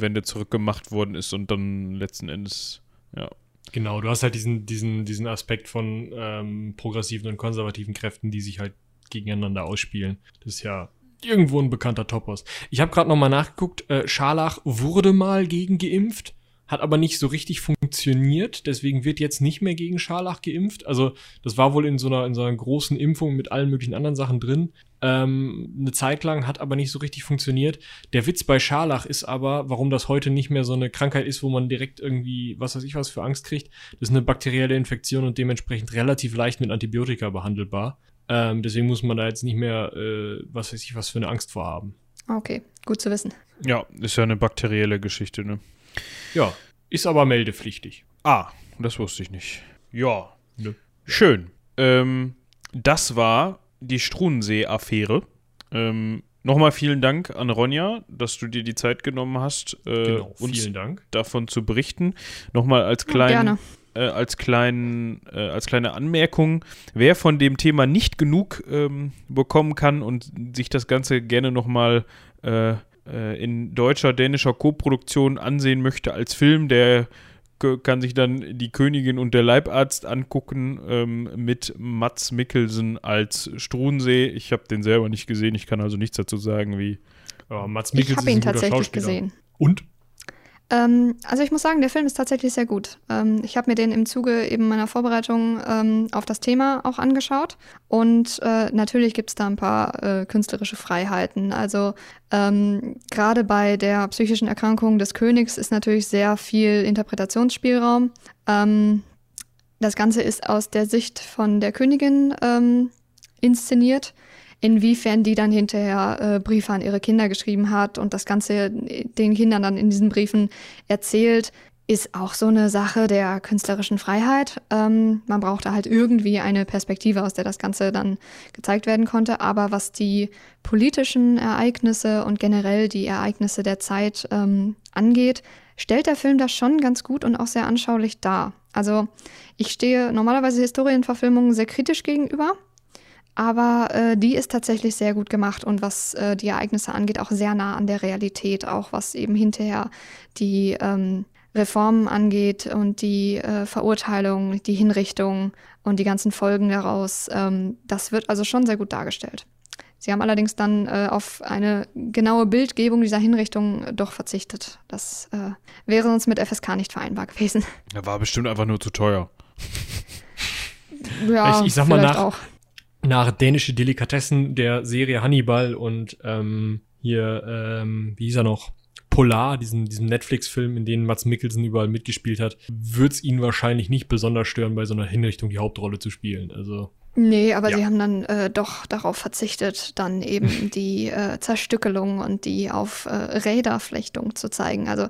Wende zurückgemacht worden ist und dann letzten Endes, ja. Genau, du hast halt diesen Aspekt von progressiven und konservativen Kräften, die sich halt gegeneinander ausspielen. Das ist ja irgendwo ein bekannter Topos. Ich habe gerade nochmal nachgeguckt, Scharlach wurde mal gegen geimpft, hat aber nicht so richtig funktioniert, deswegen wird jetzt nicht mehr gegen Scharlach geimpft. Also das war wohl in so einer großen Impfung mit allen möglichen anderen Sachen drin. Eine Zeit lang, hat aber nicht so richtig funktioniert. Der Witz bei Scharlach ist aber, warum das heute nicht mehr so eine Krankheit ist, wo man direkt irgendwie, was weiß ich was, für Angst kriegt. Das ist eine bakterielle Infektion und dementsprechend relativ leicht mit Antibiotika behandelbar. Deswegen muss man da jetzt nicht mehr, was weiß ich was, für eine Angst vor haben. Okay, gut zu wissen. Ja, ist ja eine bakterielle Geschichte, ne? Ja, ist aber meldepflichtig. Ah, das wusste ich nicht. Ja, ne? Schön. Das war die Struensee-Affäre. Nochmal vielen Dank an Ronja, dass du dir die Zeit genommen hast, uns davon zu berichten. Nochmal als kleine Anmerkung, wer von dem Thema nicht genug bekommen kann und sich das Ganze gerne nochmal in deutscher, dänischer Koproduktion ansehen möchte als Film, der kann sich dann Die Königin und der Leibarzt angucken mit Mads Mikkelsen als Struensee. Ich habe den selber nicht gesehen, ich kann also nichts dazu sagen, wie Mads Mikkelsen. Ich habe ihn tatsächlich gesehen. Und? Also ich muss sagen, der Film ist tatsächlich sehr gut. Ich habe mir den im Zuge eben meiner Vorbereitung auf das Thema auch angeschaut. Und natürlich gibt es da ein paar künstlerische Freiheiten. Also gerade bei der psychischen Erkrankung des Königs ist natürlich sehr viel Interpretationsspielraum. Das Ganze ist aus der Sicht von der Königin inszeniert. Inwiefern die dann hinterher Briefe an ihre Kinder geschrieben hat und das Ganze den Kindern dann in diesen Briefen erzählt, ist auch so eine Sache der künstlerischen Freiheit. Man brauchte halt irgendwie eine Perspektive, aus der das Ganze dann gezeigt werden konnte. Aber was die politischen Ereignisse und generell die Ereignisse der Zeit angeht, stellt der Film das schon ganz gut und auch sehr anschaulich dar. Also ich stehe normalerweise Historienverfilmungen sehr kritisch gegenüber. Aber die ist tatsächlich sehr gut gemacht und was die Ereignisse angeht, auch sehr nah an der Realität, auch was eben hinterher die Reformen angeht und die Verurteilung, die Hinrichtung und die ganzen Folgen daraus. Das wird also schon sehr gut dargestellt. Sie haben allerdings dann auf eine genaue Bildgebung dieser Hinrichtung doch verzichtet. Das wäre sonst mit FSK nicht vereinbar gewesen. Er war bestimmt einfach nur zu teuer. Ja, ich sag mal nach dänische Delikatessen der Serie Hannibal und wie hieß er noch, Polar, diesem Netflix-Film, in dem Mads Mikkelsen überall mitgespielt hat, würde es ihn wahrscheinlich nicht besonders stören, bei so einer Hinrichtung die Hauptrolle zu spielen. Also, nee, aber sie haben dann doch darauf verzichtet, dann eben die Zerstückelung und die auf Räderflechtung zu zeigen. Also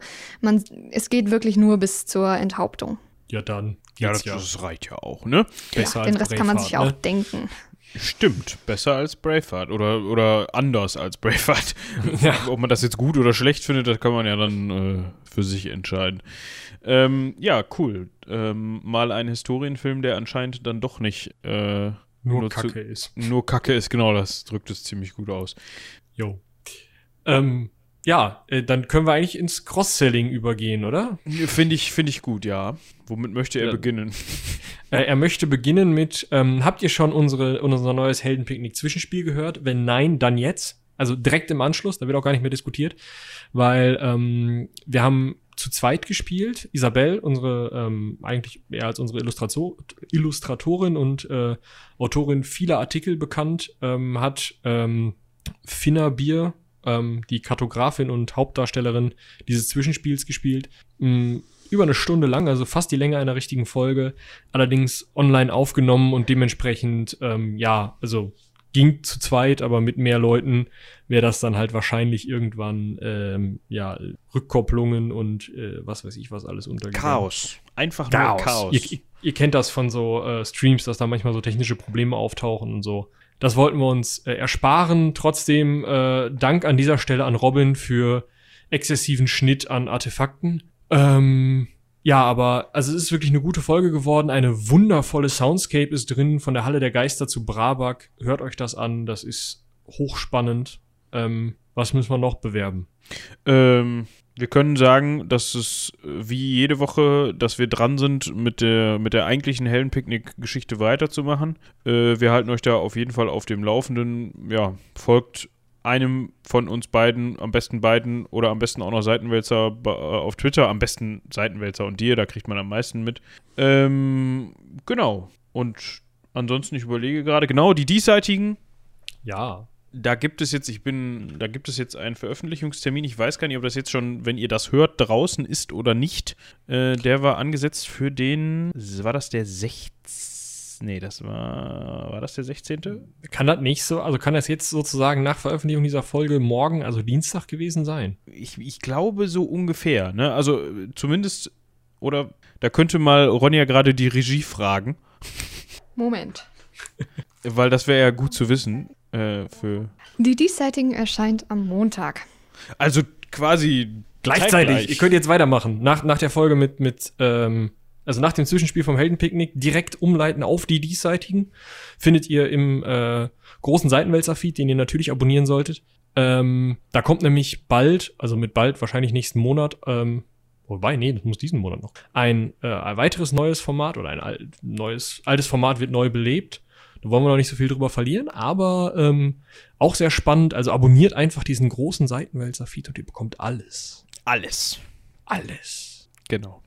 es geht wirklich nur bis zur Enthauptung. Ja, dann. Ja, das reicht ja auch, ne? Besser als den Rest Braveheart, kann man sich ja auch denken. Stimmt, besser als Braveheart oder anders als Braveheart. Ja. Ob man das jetzt gut oder schlecht findet, das kann man ja dann für sich entscheiden. Ja, cool. Mal ein Historienfilm, der anscheinend dann doch nicht nur Kacke ist. Nur Kacke ist, genau, das drückt es ziemlich gut aus. Jo. Ja, dann können wir eigentlich ins Cross-Selling übergehen, oder? Finde ich gut, ja. Womit möchte er beginnen? Er möchte beginnen mit, habt ihr schon unser neues Heldenpicknick-Zwischenspiel gehört? Wenn nein, dann jetzt. Also direkt im Anschluss, da wird auch gar nicht mehr diskutiert. Weil wir haben zu zweit gespielt. Isabel, unsere eigentlich eher als unsere Illustratorin und Autorin vieler Artikel bekannt, hat Finnerbier die Kartografin und Hauptdarstellerin dieses Zwischenspiels gespielt. Über eine Stunde lang, also fast die Länge einer richtigen Folge, allerdings online aufgenommen und dementsprechend, ja, also ging zu zweit, aber mit mehr Leuten wäre das dann halt wahrscheinlich irgendwann, ja, Rückkopplungen und was weiß ich was alles untergegangen. Chaos. Einfach nur Chaos. Ihr kennt das von so Streams, dass da manchmal so technische Probleme auftauchen und so. Das wollten wir uns ersparen. Trotzdem Dank an dieser Stelle an Robin für exzessiven Schnitt an Artefakten. Ja, aber also es ist wirklich eine gute Folge geworden. Eine wundervolle Soundscape ist drin, von der Halle der Geister zu Brabak. Hört euch das an, das ist hochspannend. Was müssen wir noch bewerben? Wir können sagen, dass es wie jede Woche, dass wir dran sind, mit der eigentlichen Heldenpicknick-Geschichte weiterzumachen. Wir halten euch da auf jeden Fall auf dem Laufenden. Ja, folgt einem von uns beiden, am besten beiden oder am besten auch noch Seitenwälzer auf Twitter, am besten Seitenwälzer und dir, da kriegt man am meisten mit. Genau. Und ansonsten, ich überlege gerade, genau, die diesseitigen. Ja. Da gibt es jetzt einen Veröffentlichungstermin. Ich weiß gar nicht, ob das jetzt schon, wenn ihr das hört, draußen ist oder nicht. Der war angesetzt für den, war das der 16.? Nee, war das der 16.? Kann das jetzt sozusagen nach Veröffentlichung dieser Folge morgen, also Dienstag gewesen sein? Ich glaube so ungefähr, ne? Also zumindest, oder da könnte mal Ronja gerade die Regie fragen. Moment. Weil das wäre ja gut zu wissen. Für die diesseitigen erscheint am Montag. Also quasi gleichzeitig. Zeitgleich. Ihr könnt jetzt weitermachen. Nach der Folge also nach dem Zwischenspiel vom Heldenpicknick direkt umleiten auf die diesseitigen. Findet ihr im großen Seitenwälzer-Feed, den ihr natürlich abonnieren solltet. Da kommt nämlich bald, also mit bald wahrscheinlich nächsten Monat, das muss diesen Monat noch, ein weiteres neues Format oder ein altes Format wird neu belebt. Da wollen wir noch nicht so viel drüber verlieren, aber auch sehr spannend. Also abonniert einfach diesen großen Seitenwälzer-Feed und ihr bekommt alles. Alles. Genau.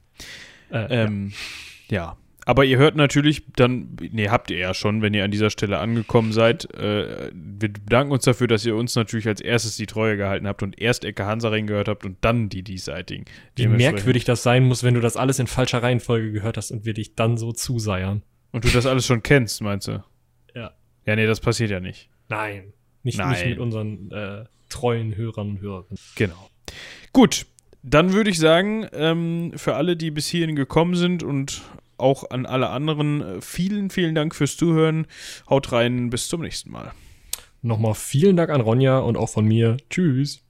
Ja. Aber ihr hört natürlich dann, habt ihr ja schon, wenn ihr an dieser Stelle angekommen seid. Wir bedanken uns dafür, dass ihr uns natürlich als erstes die Treue gehalten habt und erst Ecke Hansaring gehört habt und dann die diesseitigen. Wie merkwürdig das sein muss, wenn du das alles in falscher Reihenfolge gehört hast und wir dich dann so zuseiern. Und du das alles schon kennst, meinst du? Ja. Ja, nee, das passiert ja nicht. Nein. Nicht mit unseren treuen Hörern und Hörerinnen. Genau. Gut, dann würde ich sagen, für alle, die bis hierhin gekommen sind und auch an alle anderen, vielen, vielen Dank fürs Zuhören. Haut rein, bis zum nächsten Mal. Nochmal vielen Dank an Ronja und auch von mir. Tschüss.